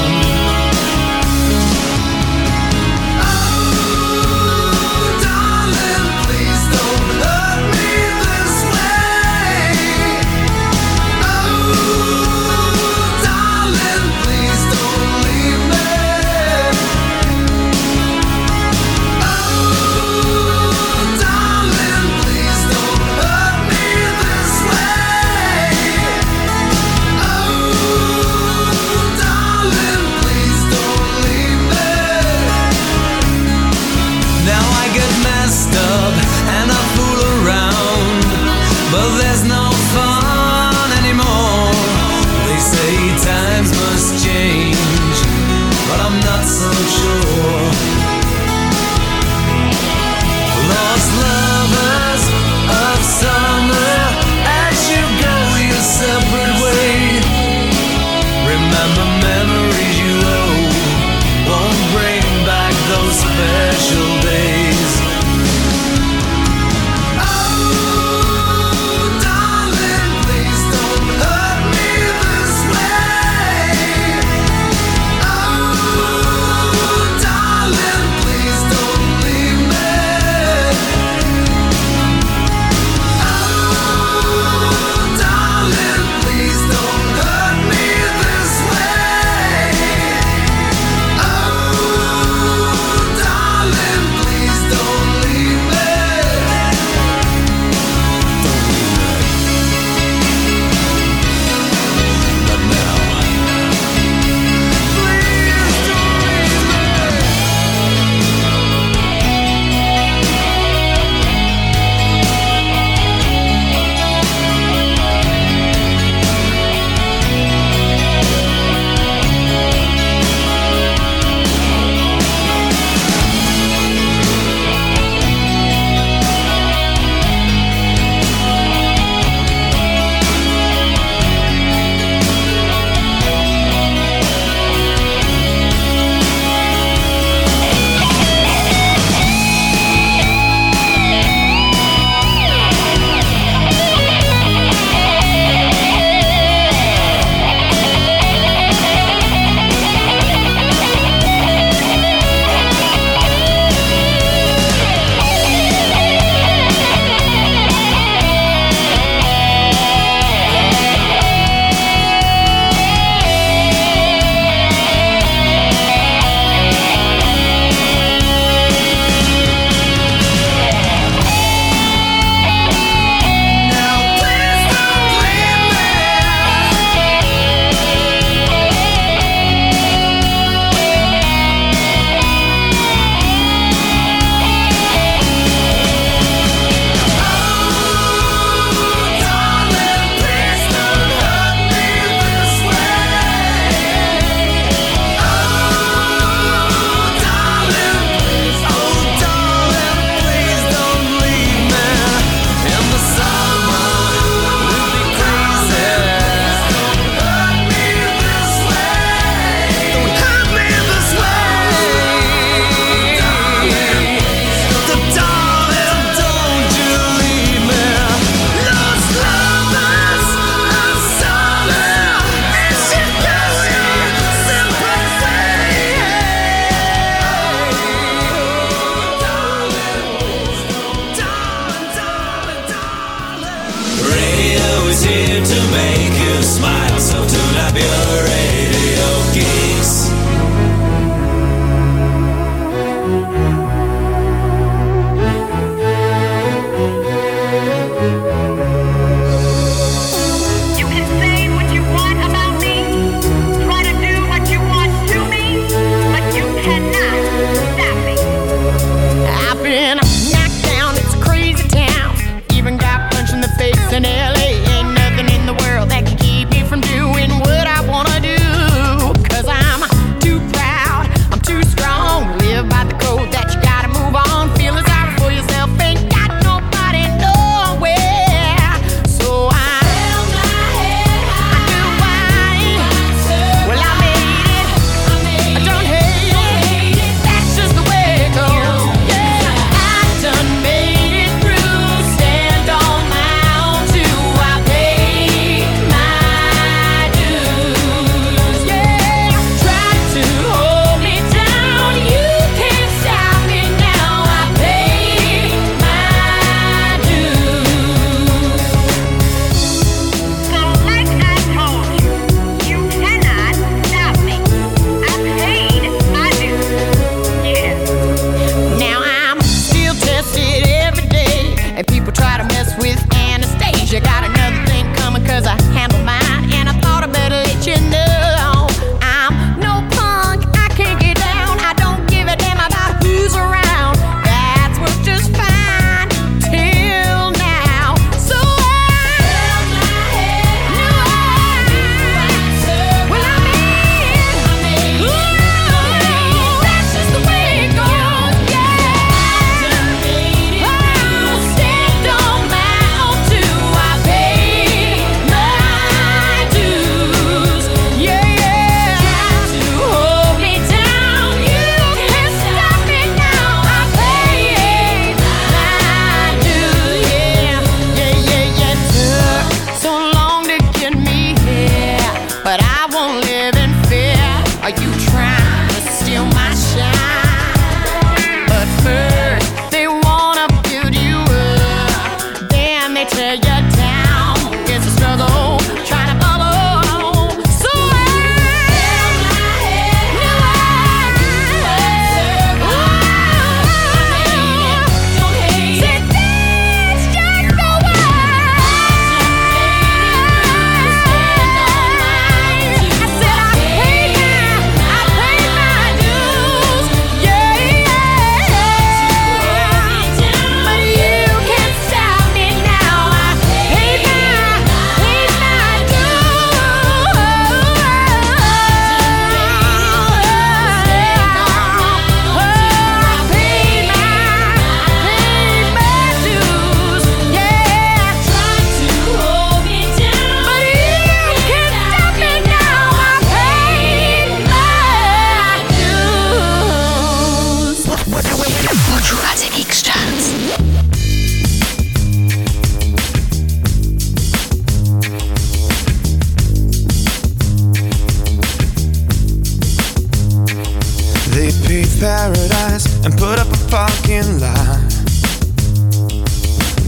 paradise and put up a fucking lie.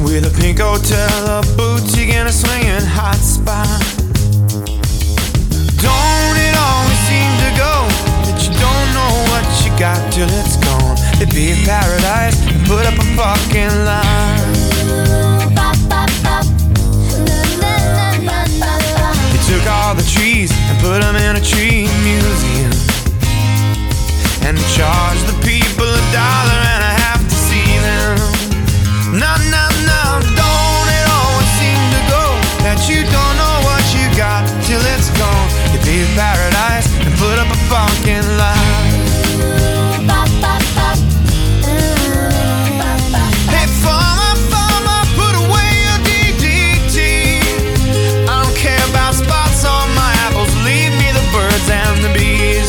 With a pink hotel, a boutique, and a swinging hot spot. Don't it always seem to go that you don't know what you got till it's gone? It'd be a paradise and put up a fucking lie. You took all the trees and put them in a tree museum. And charge the people a dollar and a half to see them. No, no, no, don't it always seem to go that you don't know what you got till it's gone? You'd be in paradise and put up a fucking lie. Hey, farmer, farmer, put away your D D T. I don't care about spots on my apples, leave me the birds and the bees.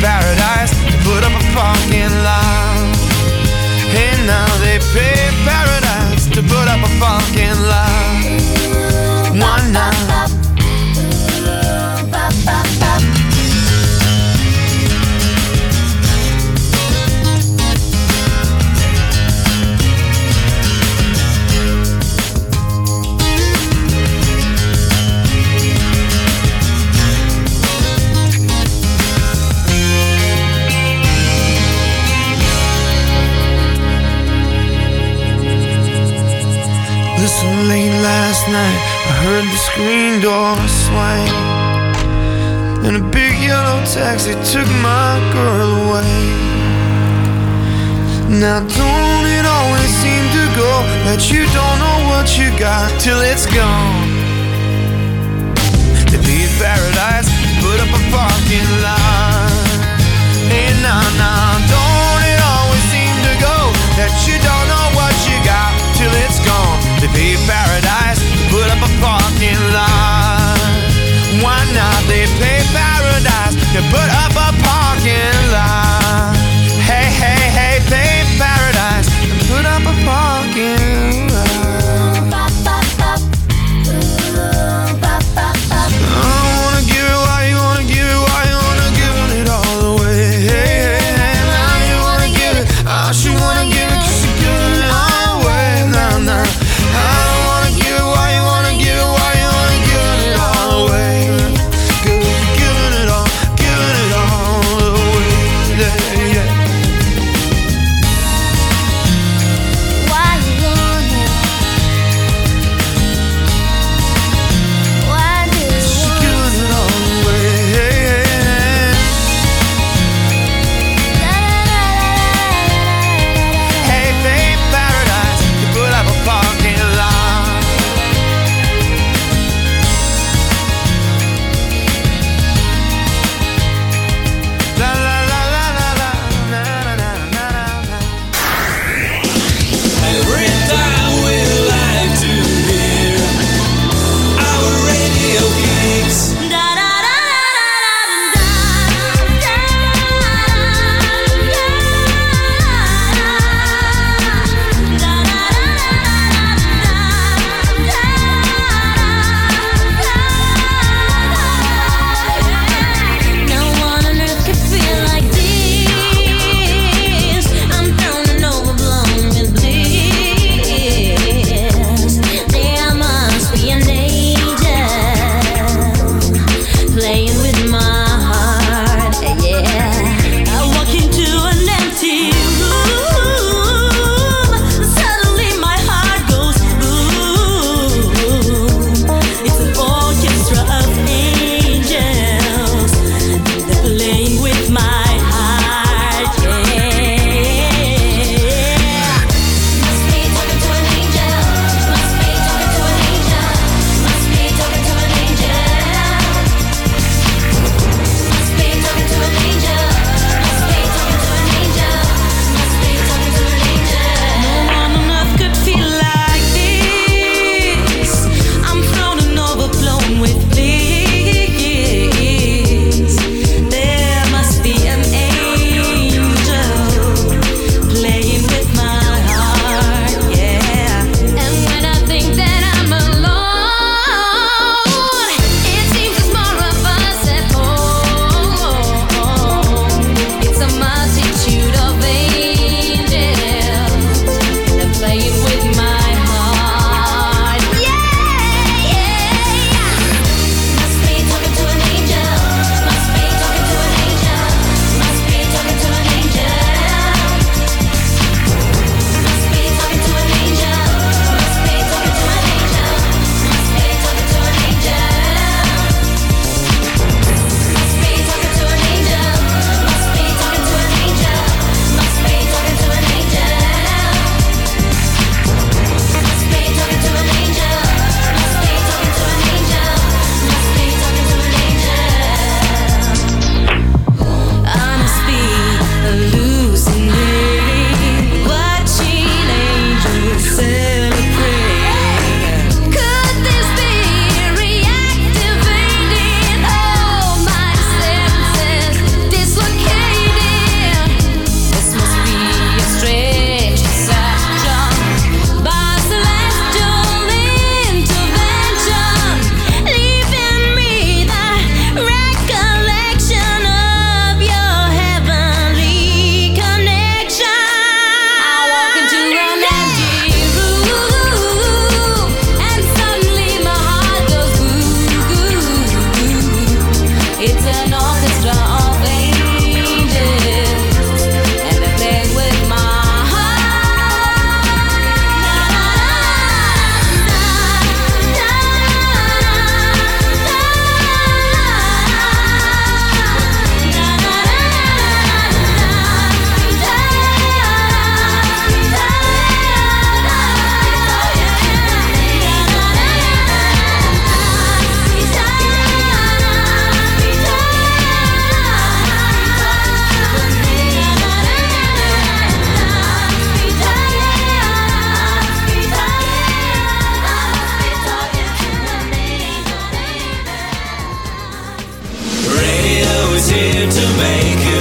Paradise to put up a fucking lie. And now they pay paradise to put up a fucking lie. One night. Listen, late last night, I heard the screen door swing, and a big yellow taxi took my girl away. Now don't it always seem to go that you don't know what you got till it's gone? To be in paradise, put up a parking lot. Hey, nah, nah, don't it always seem to go that you don't know what you got till it's gone? To be paradise, put up a parking lot. Why not? They pay paradise to put up a parking lot. Hey, hey, hey, pay paradise and put up a parking lot. I wanna give it, why you wanna give it, why you wanna give it.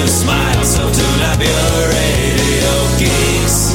to smile, so turn up your radio, Geeks.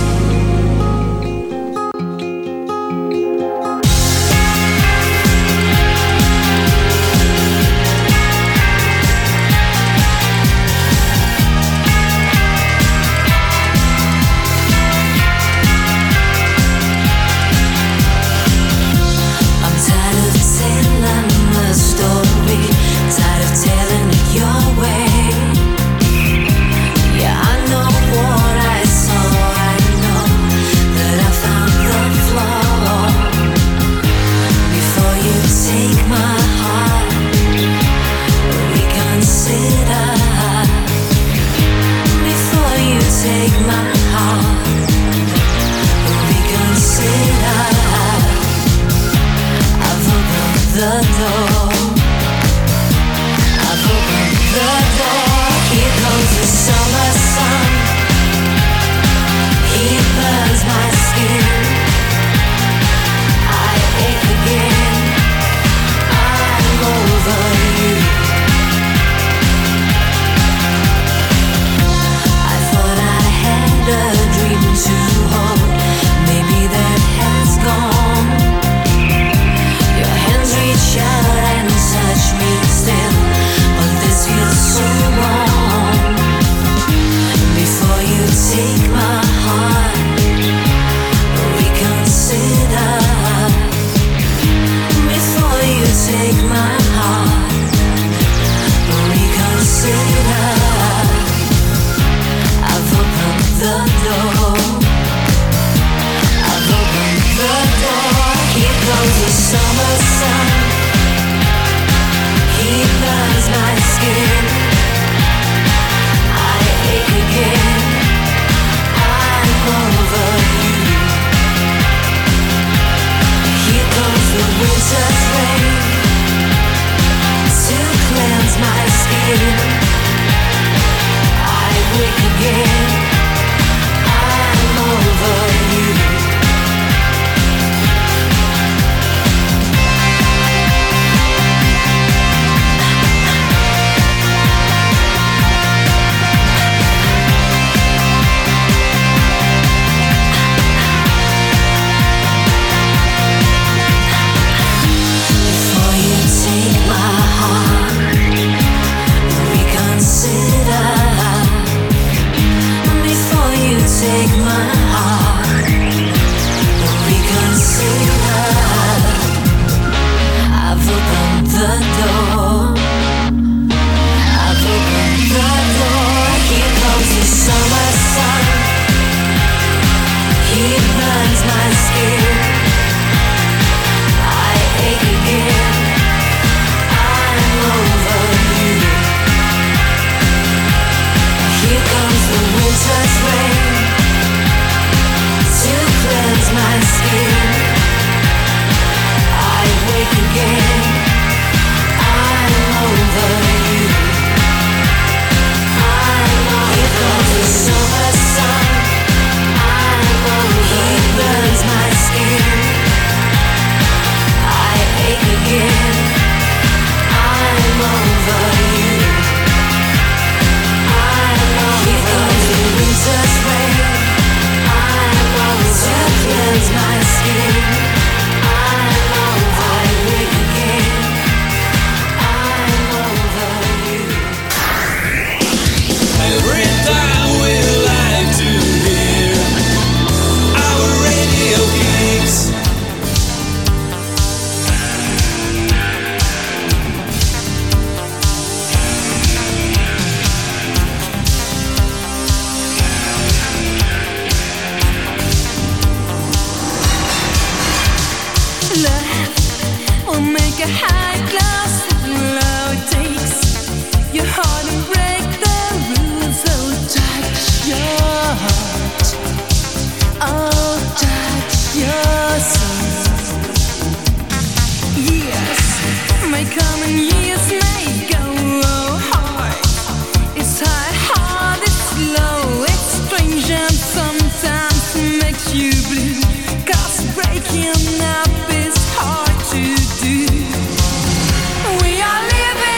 We are living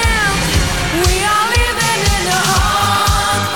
in a hard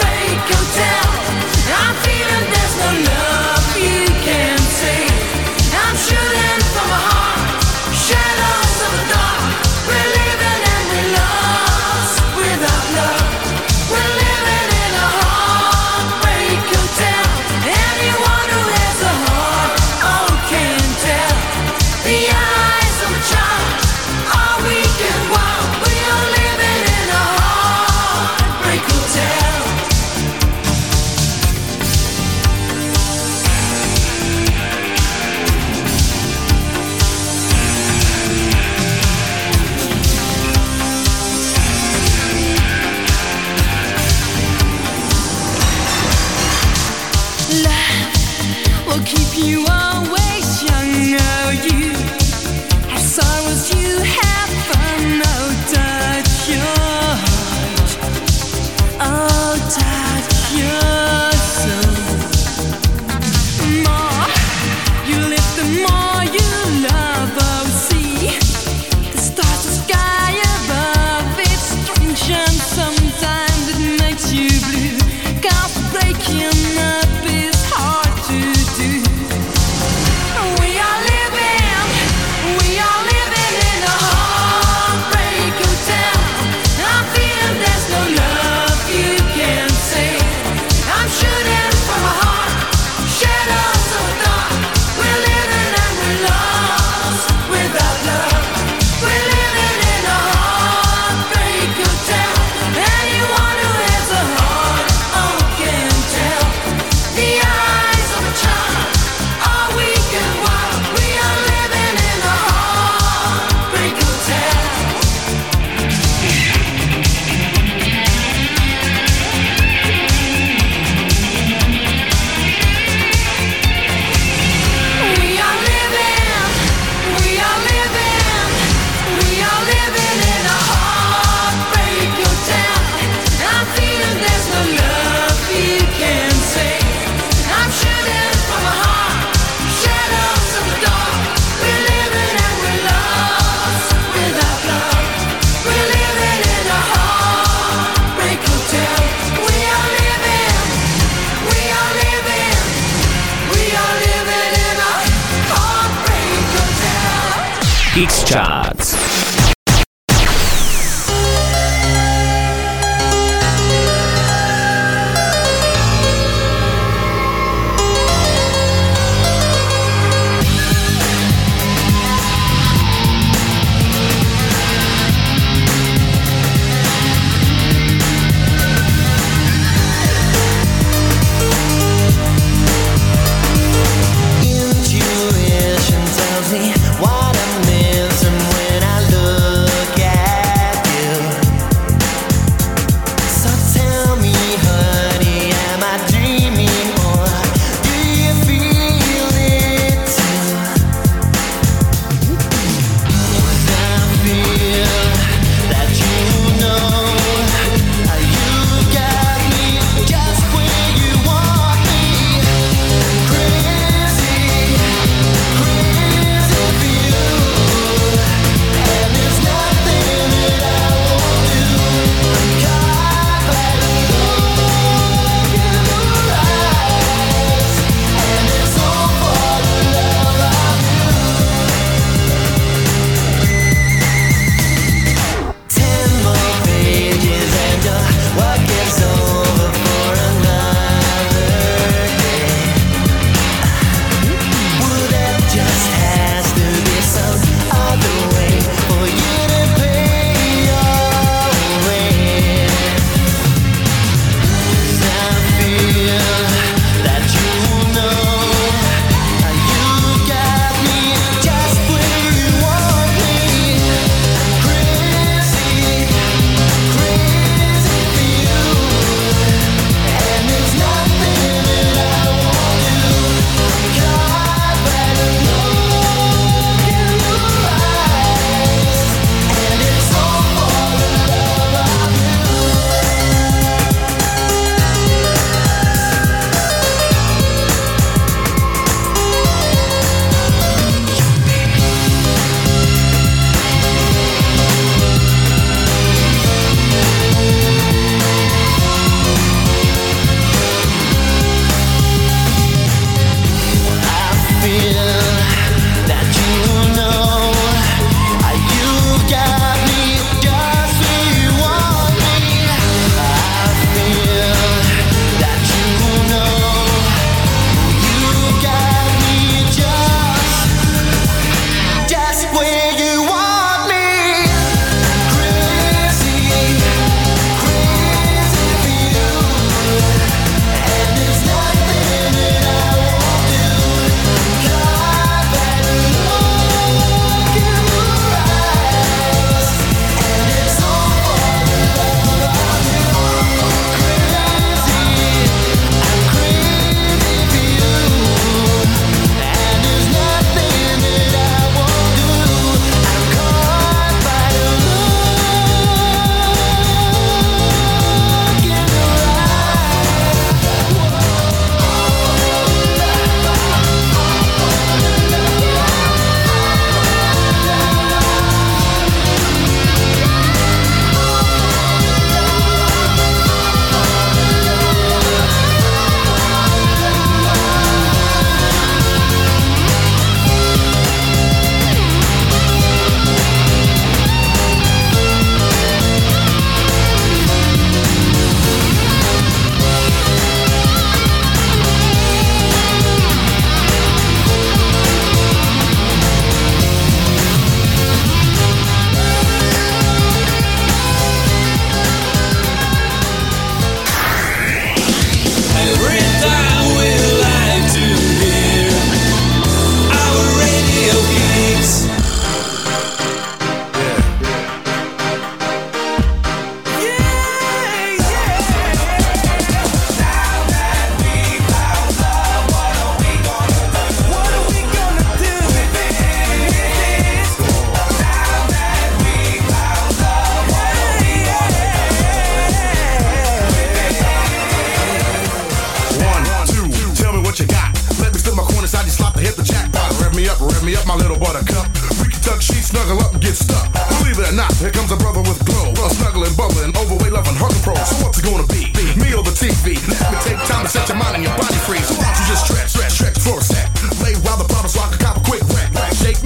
KIKS Charts.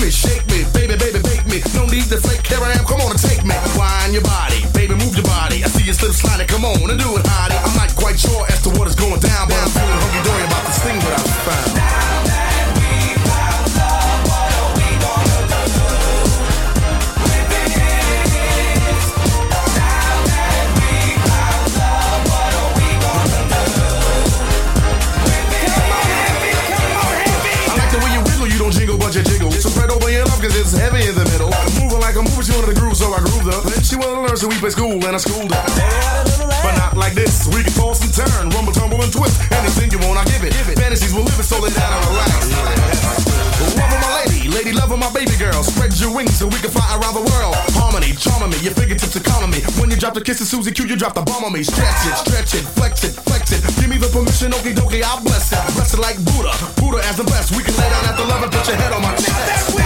Shake me, baby, baby, baby. Here I am, come on and take me. Wind your body, baby, move your body. I see you slip sliding, come on and do it, hottie. I'm not quite sure as to what is going down, but I'm feeling hunky-dory about this thing that I just found. Now that we found love, what are we gonna do with this? Now that we found love, what are we gonna do with this? Come on, happy, come on, happy. I like the way you wiggle, you don't jingle, but you jiggle. So spread over your love, cause it's heavy in the middle. Like a mover, she wanted to groove, so I grooved up. Then she wanted to learn, so we played school, and I schooled her. But not like this. We can toss and turn, rumble, tumble, and twist. Anything you want, I give it. Fantasies will live it, so lay down and relax. Love of my lady, lady love of my baby girl. Spread your wings so we can fly around the world. Harmony, charming me, your fingertips economy. When you drop the kiss to Susie Q, you drop the bomb on me. Stretch it, stretch it, flex it, flex it. Give me the permission, okie dokie, I'll bless it. Bless it like Buddha, Buddha as the best. We can lay down at the love and put your head on my chest.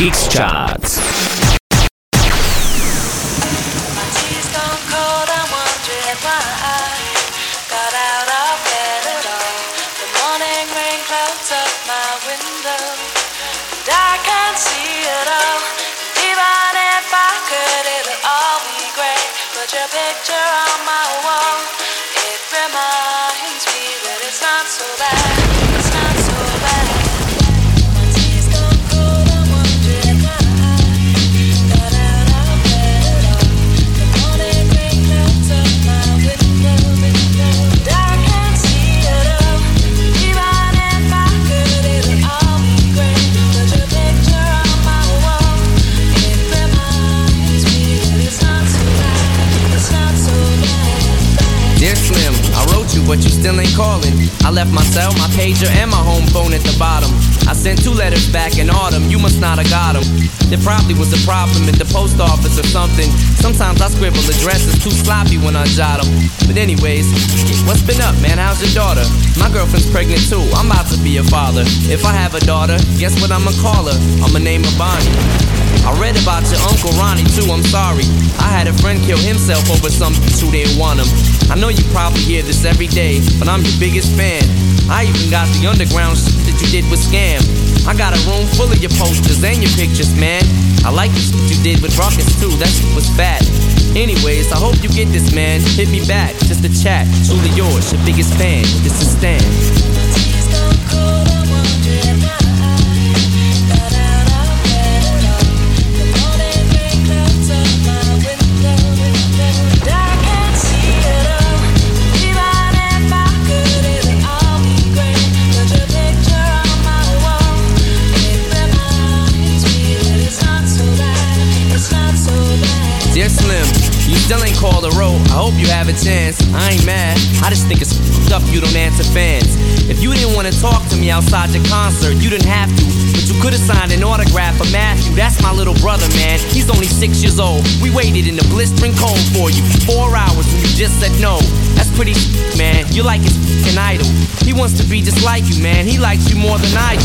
KIKS Charts. But you still ain't calling. I left my cell, my pager, and my home phone at the bottom. I sent two letters back in autumn, you must not have got them. There probably was a problem at the post office or something. Sometimes I scribble addresses too sloppy when I jot them. But anyways, what's been up, man? How's your daughter? My girlfriend's pregnant too, I'm about to be a father. If I have a daughter, guess what I'ma call her? I'ma name her Bonnie. I read about your Uncle Ronnie too, I'm sorry. I had a friend kill himself over some bitch who didn't want him. I know you probably hear this every day, but I'm your biggest fan. I even got the underground shit that you did with Scam. I got a room full of your posters and your pictures, man. I like the shit you did with Rockets too, that shit was fat. Anyways, I hope you get this, man. Hit me back, just a chat. Truly yours, your biggest fan. This is Stan. Dear Slim, you still ain't called a roll. I hope you have a chance. I ain't mad. I just think it's f***ed up you don't answer fans. If you didn't want to talk to me outside your concert, you didn't have to. But you could have signed an autograph for Matthew. That's my little brother, man. He's only six years old. We waited in the blistering cold for you for four hours and you just said no. That's pretty f***, man. You're like his f***ing idol. He wants to be just like you, man. He likes you more than I do.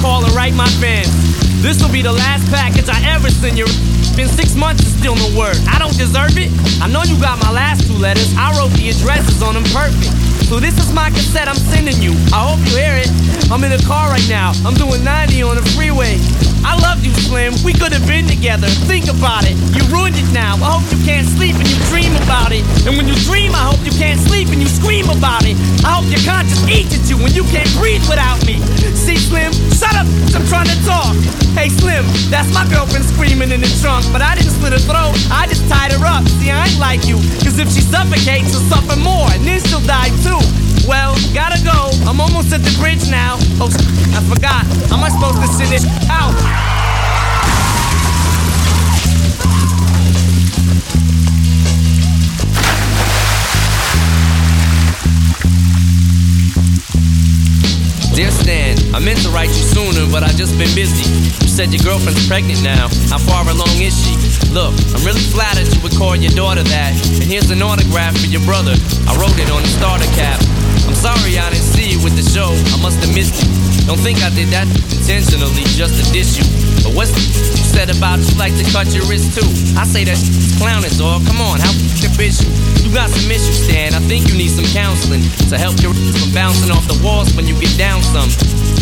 Call and write my fans. This will be the last package I ever send you. Been six months and still no word. I don't deserve it. I know you got my last two letters. I wrote the addresses on them perfect. So this is my cassette I'm sending you. I hope you hear it. I'm in the car right now. I'm doing ninety on the freeway. I love you, Slim. We could have been together. Think about it. You ruined it now. I hope you can't sleep and you dream about it. And when you dream, I hope you can't sleep and you scream about it. I hope your conscience eats at you when you can't breathe without me. See, Slim? Shut up, I'm trying to talk. Hey, Slim, that's my girlfriend screaming in the trunk. But I didn't slit her throat, I just tied her up. See, I ain't like you. Cause if she suffocates, she'll suffer more. And then she'll die too. Well, gotta go. I'm almost at the bridge now. Oh, I forgot. How am I supposed to send this out? Dear Stan, I meant to write you sooner, but I've just been busy. You said your girlfriend's pregnant now. How far along is she? Look, I'm really flattered you would call your daughter that. And here's an autograph for your brother. I wrote it on the starter cap. I'm sorry I didn't see you with the show. I must have missed you. Don't think I did that intentionally just to diss you. But what's the you said about you like to cut your wrist too? I say that shit's clowning, dog. Come on, how f***ing bitch you? You got some issues, Stan. I think you need some counseling to help your ass from bouncing off the walls when you get down some.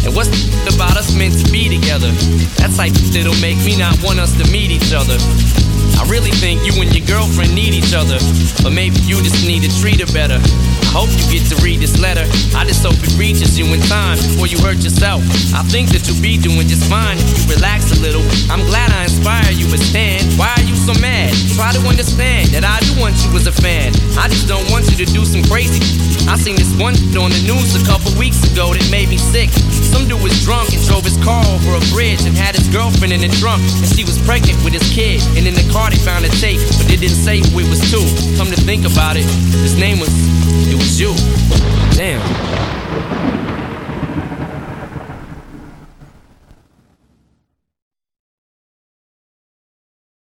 And what's the about us meant to be together? That type that'll make me not want us to meet each other. I I really think you and your girlfriend need each other, but maybe you just need to treat her better. I hope you get to read this letter. I just hope it reaches you in time before you hurt yourself. I think that you'll be doing just fine if you relax a little. I'm glad I inspired you with Stan. Why are you so mad? Try to understand that I do want you as a fan. I just don't want you to do some crazy. I seen this one on the news a couple weeks ago that made me sick. Some dude was drunk and drove his car over a bridge and had his girlfriend in the trunk, and she was pregnant with his kid. And in the car they found a tape, but they didn't say who it was to. Come to think about it, his name was... it was you. Damn.